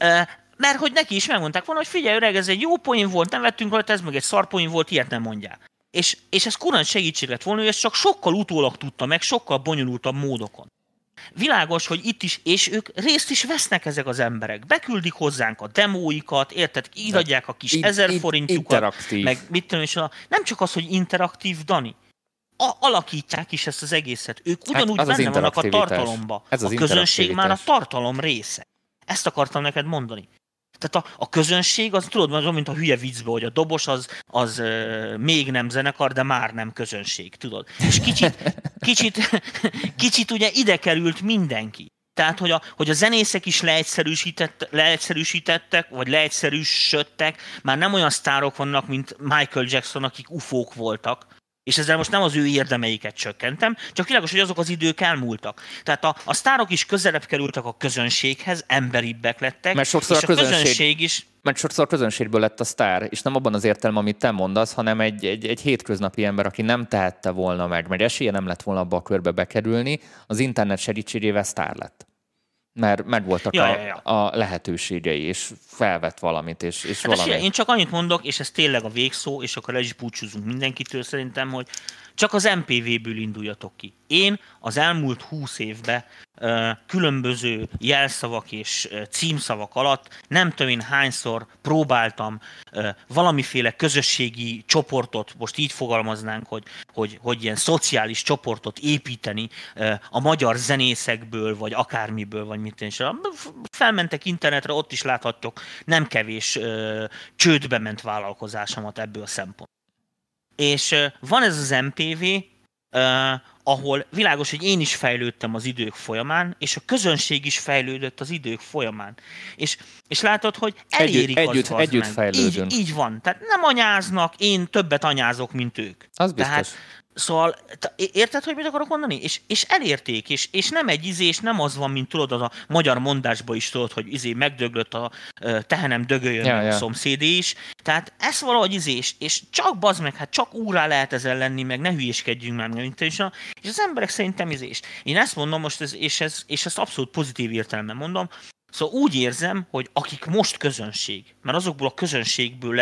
Mert hogy neki is megmondták volna, hogy figyelj öreg, ez egy jó poén volt, nem vettünk rajta, ez meg egy szar poén volt, ilyet nem mondják. És ez kurán segítség lett volna, hogy ezt csak sokkal utólag tudta meg, sokkal bonyolultabb módokon. Világos, hogy itt is, és ők részt is vesznek ezek az emberek. Beküldik hozzánk a demóikat, érted, így adják a kis 1000 forintjukat. Meg mit tudom, és nem csak az, hogy interaktív, Dani. Alakítják is ezt az egészet. Ők ugyanúgy hát benne vannak a tartalomba. A közönség már a tartalom része. Ezt akartam neked mondani. Tehát a közönség, az tudod, az, mint a hülye viccbe, hogy a dobos az még nem zenekar, de már nem közönség, tudod. És kicsit ugye ide került mindenki. Tehát, hogy a zenészek is leegyszerűsítettek, vagy leegyszerűsödtek, már nem olyan sztárok vannak, mint Michael Jackson, akik ufók voltak. És ezzel most nem az ő érdemeiket csökkentem, csak világos, hogy azok az idők elmúltak. Tehát a sztárok is közelebb kerültek a közönséghez, emberibbek lettek, mert sokszor és a közönség is... Mert sokszor a közönségből lett a sztár, és nem abban az értelemben, amit te mondasz, hanem egy hétköznapi ember, aki nem tehette volna meg esélye nem lett volna abba a körbe bekerülni, az internet segítségével sztár lett. Mert megvoltak a lehetőségei, és felvett valamit, és hát valamit. Én csak annyit mondok, és ez tényleg a végszó, és akkor el is búcsúzunk mindenkitől szerintem, hogy csak az MPV-ből induljatok ki. Én az elmúlt 20 évben különböző jelszavak és címszavak alatt nem tudom én hányszor próbáltam valamiféle közösségi csoportot, most így fogalmaznánk, hogy ilyen szociális csoportot építeni a magyar zenészekből, vagy akármiből, vagy mit én is. Felmentek internetre, ott is láthattok nem kevés csődbe ment vállalkozásomat ebből a szempontból. És van ez az MPV, ahol világos, hogy én is fejlődtem az idők folyamán, és a közönség is fejlődött az idők folyamán. És látod, hogy elérik együtt fejlődünk. Így van. Tehát nem anyáznak, én többet anyázok, mint ők. Az biztos. Tehát, szóval, érted, hogy mit akarok mondani? És elérték, és nem egy izé, és nem az van, mint tudod, az a magyar mondásban is tudod, hogy izé megdöglött a tehenem, dögöljön ja, a szomszédé is. Tehát ez valahogy izé, és csak bazd meg, hát csak úrrá lehet ezzel lenni, meg ne hülyéskedjünk már, mint is. És az emberek szerintem izés. Én ezt mondom most, és ezt abszolút pozitív értelemben mondom, szóval úgy érzem, hogy akik most közönség, mert azokból a közönségből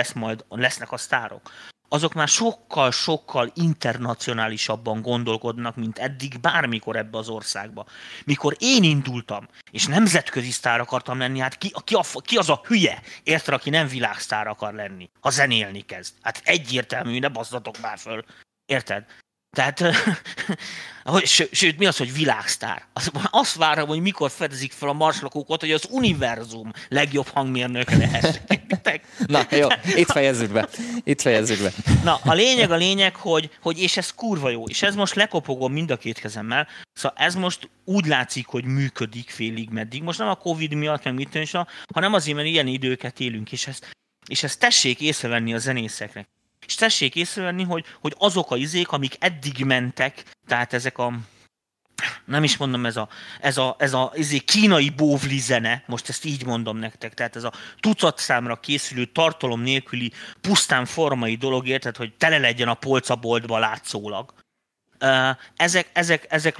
lesznek a sztárok, azok már sokkal-sokkal internacionálisabban gondolkodnak, mint eddig bármikor ebbe az országba. Mikor én indultam, és nemzetközi sztár akartam lenni, hát ki az a hülye, érted, aki nem világsztár akar lenni, ha zenélni kezd? Hát egyértelmű, ne baszdatok már föl, érted? Tehát, sőt, mi az, hogy világsztár? Azt várom, hogy mikor fedezik fel a marslakókat, hogy az univerzum legjobb hangmérnöke lehet. Na, jó, itt fejezzük be. Na, a lényeg, hogy és ez kurva jó, és ez most lekopogom mind a két kezemmel, szóval ez most úgy látszik, hogy működik félig meddig. Most nem a Covid miatt, meg mit tűncsön, hanem azért, mert ilyen időket élünk, és ezt tessék észrevenni a zenészeknek. És tessék észrevenni, hogy azok a izék, amik eddig mentek, tehát ezek a, nem is mondom, ez a izé kínai bóvli zene, most ezt így mondom nektek, tehát ez a tucat számra készülő, tartalom nélküli, pusztán formai dolog, érted, hogy tele legyen a polcaboltba látszólag. Ezek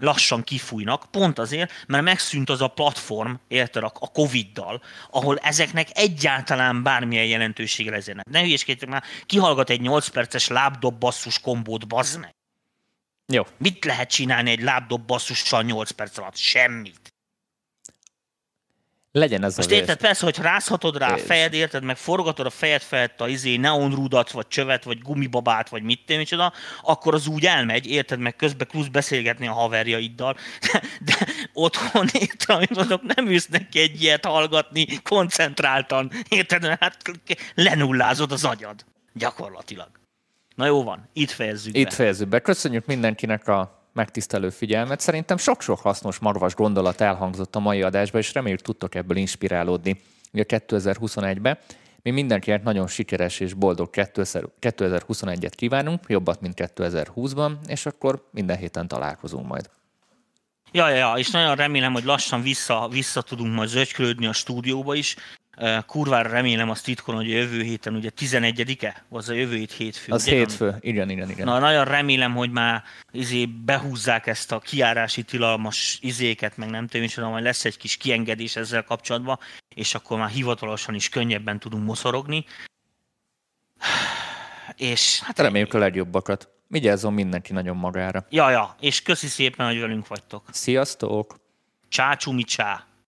lassan kifújnak, pont azért, mert megszűnt az a platform, érted, a Covid-dal, ahol ezeknek egyáltalán bármilyen jelentősége legyen. Ne hülyeskedjétek már, kihallgat egy 8 perces lábdob basszus kombót, bazd meg. Jó. Mit lehet csinálni egy lábdob basszussal 8 perc alatt? Semmit. Legyen az most a érted, persze, hogy rázhatod rá a fejed, érted, meg forgatod a fejed felett a izé neonrudat, vagy csövet, vagy gumibabát, vagy mit, akkor az úgy elmegy, érted, meg közben plusz beszélgetni a haverjaiddal, de otthon, érted, amit mondok, nem ülsz neki egy ilyet hallgatni koncentráltan, érted, mert hát lenullázod az agyad, gyakorlatilag. Na jó van, itt fejezzük be. Köszönjük mindenkinek a megtisztelő figyelmet. Szerintem sok-sok hasznos marvas gondolat elhangzott a mai adásban, és reméljük tudtok ebből inspirálódni. Ugye 2021-ben mi mindenkinek nagyon sikeres és boldog 2021-et kívánunk, jobbat, mint 2020-ban, és akkor minden héten találkozunk majd. Ja, és nagyon remélem, hogy lassan vissza tudunk majd zögykölődni a stúdióba is. Kurvára remélem azt titkon, hogy a jövő héten, ugye 11-e, az a jövő hét hétfő. Az hétfő, igen. Na, nagyon remélem, hogy már behúzzák ezt a kijárási tilalmas izéket, meg nem tudom, majd lesz egy kis kiengedés ezzel kapcsolatban, és akkor már hivatalosan is könnyebben tudunk moszorogni. És hát reméljük a legjobbakat. Vigyázzon mindenki nagyon magára. Ja, és köszi szépen, hogy velünk vagytok. Sziasztok! Csácsumi csá!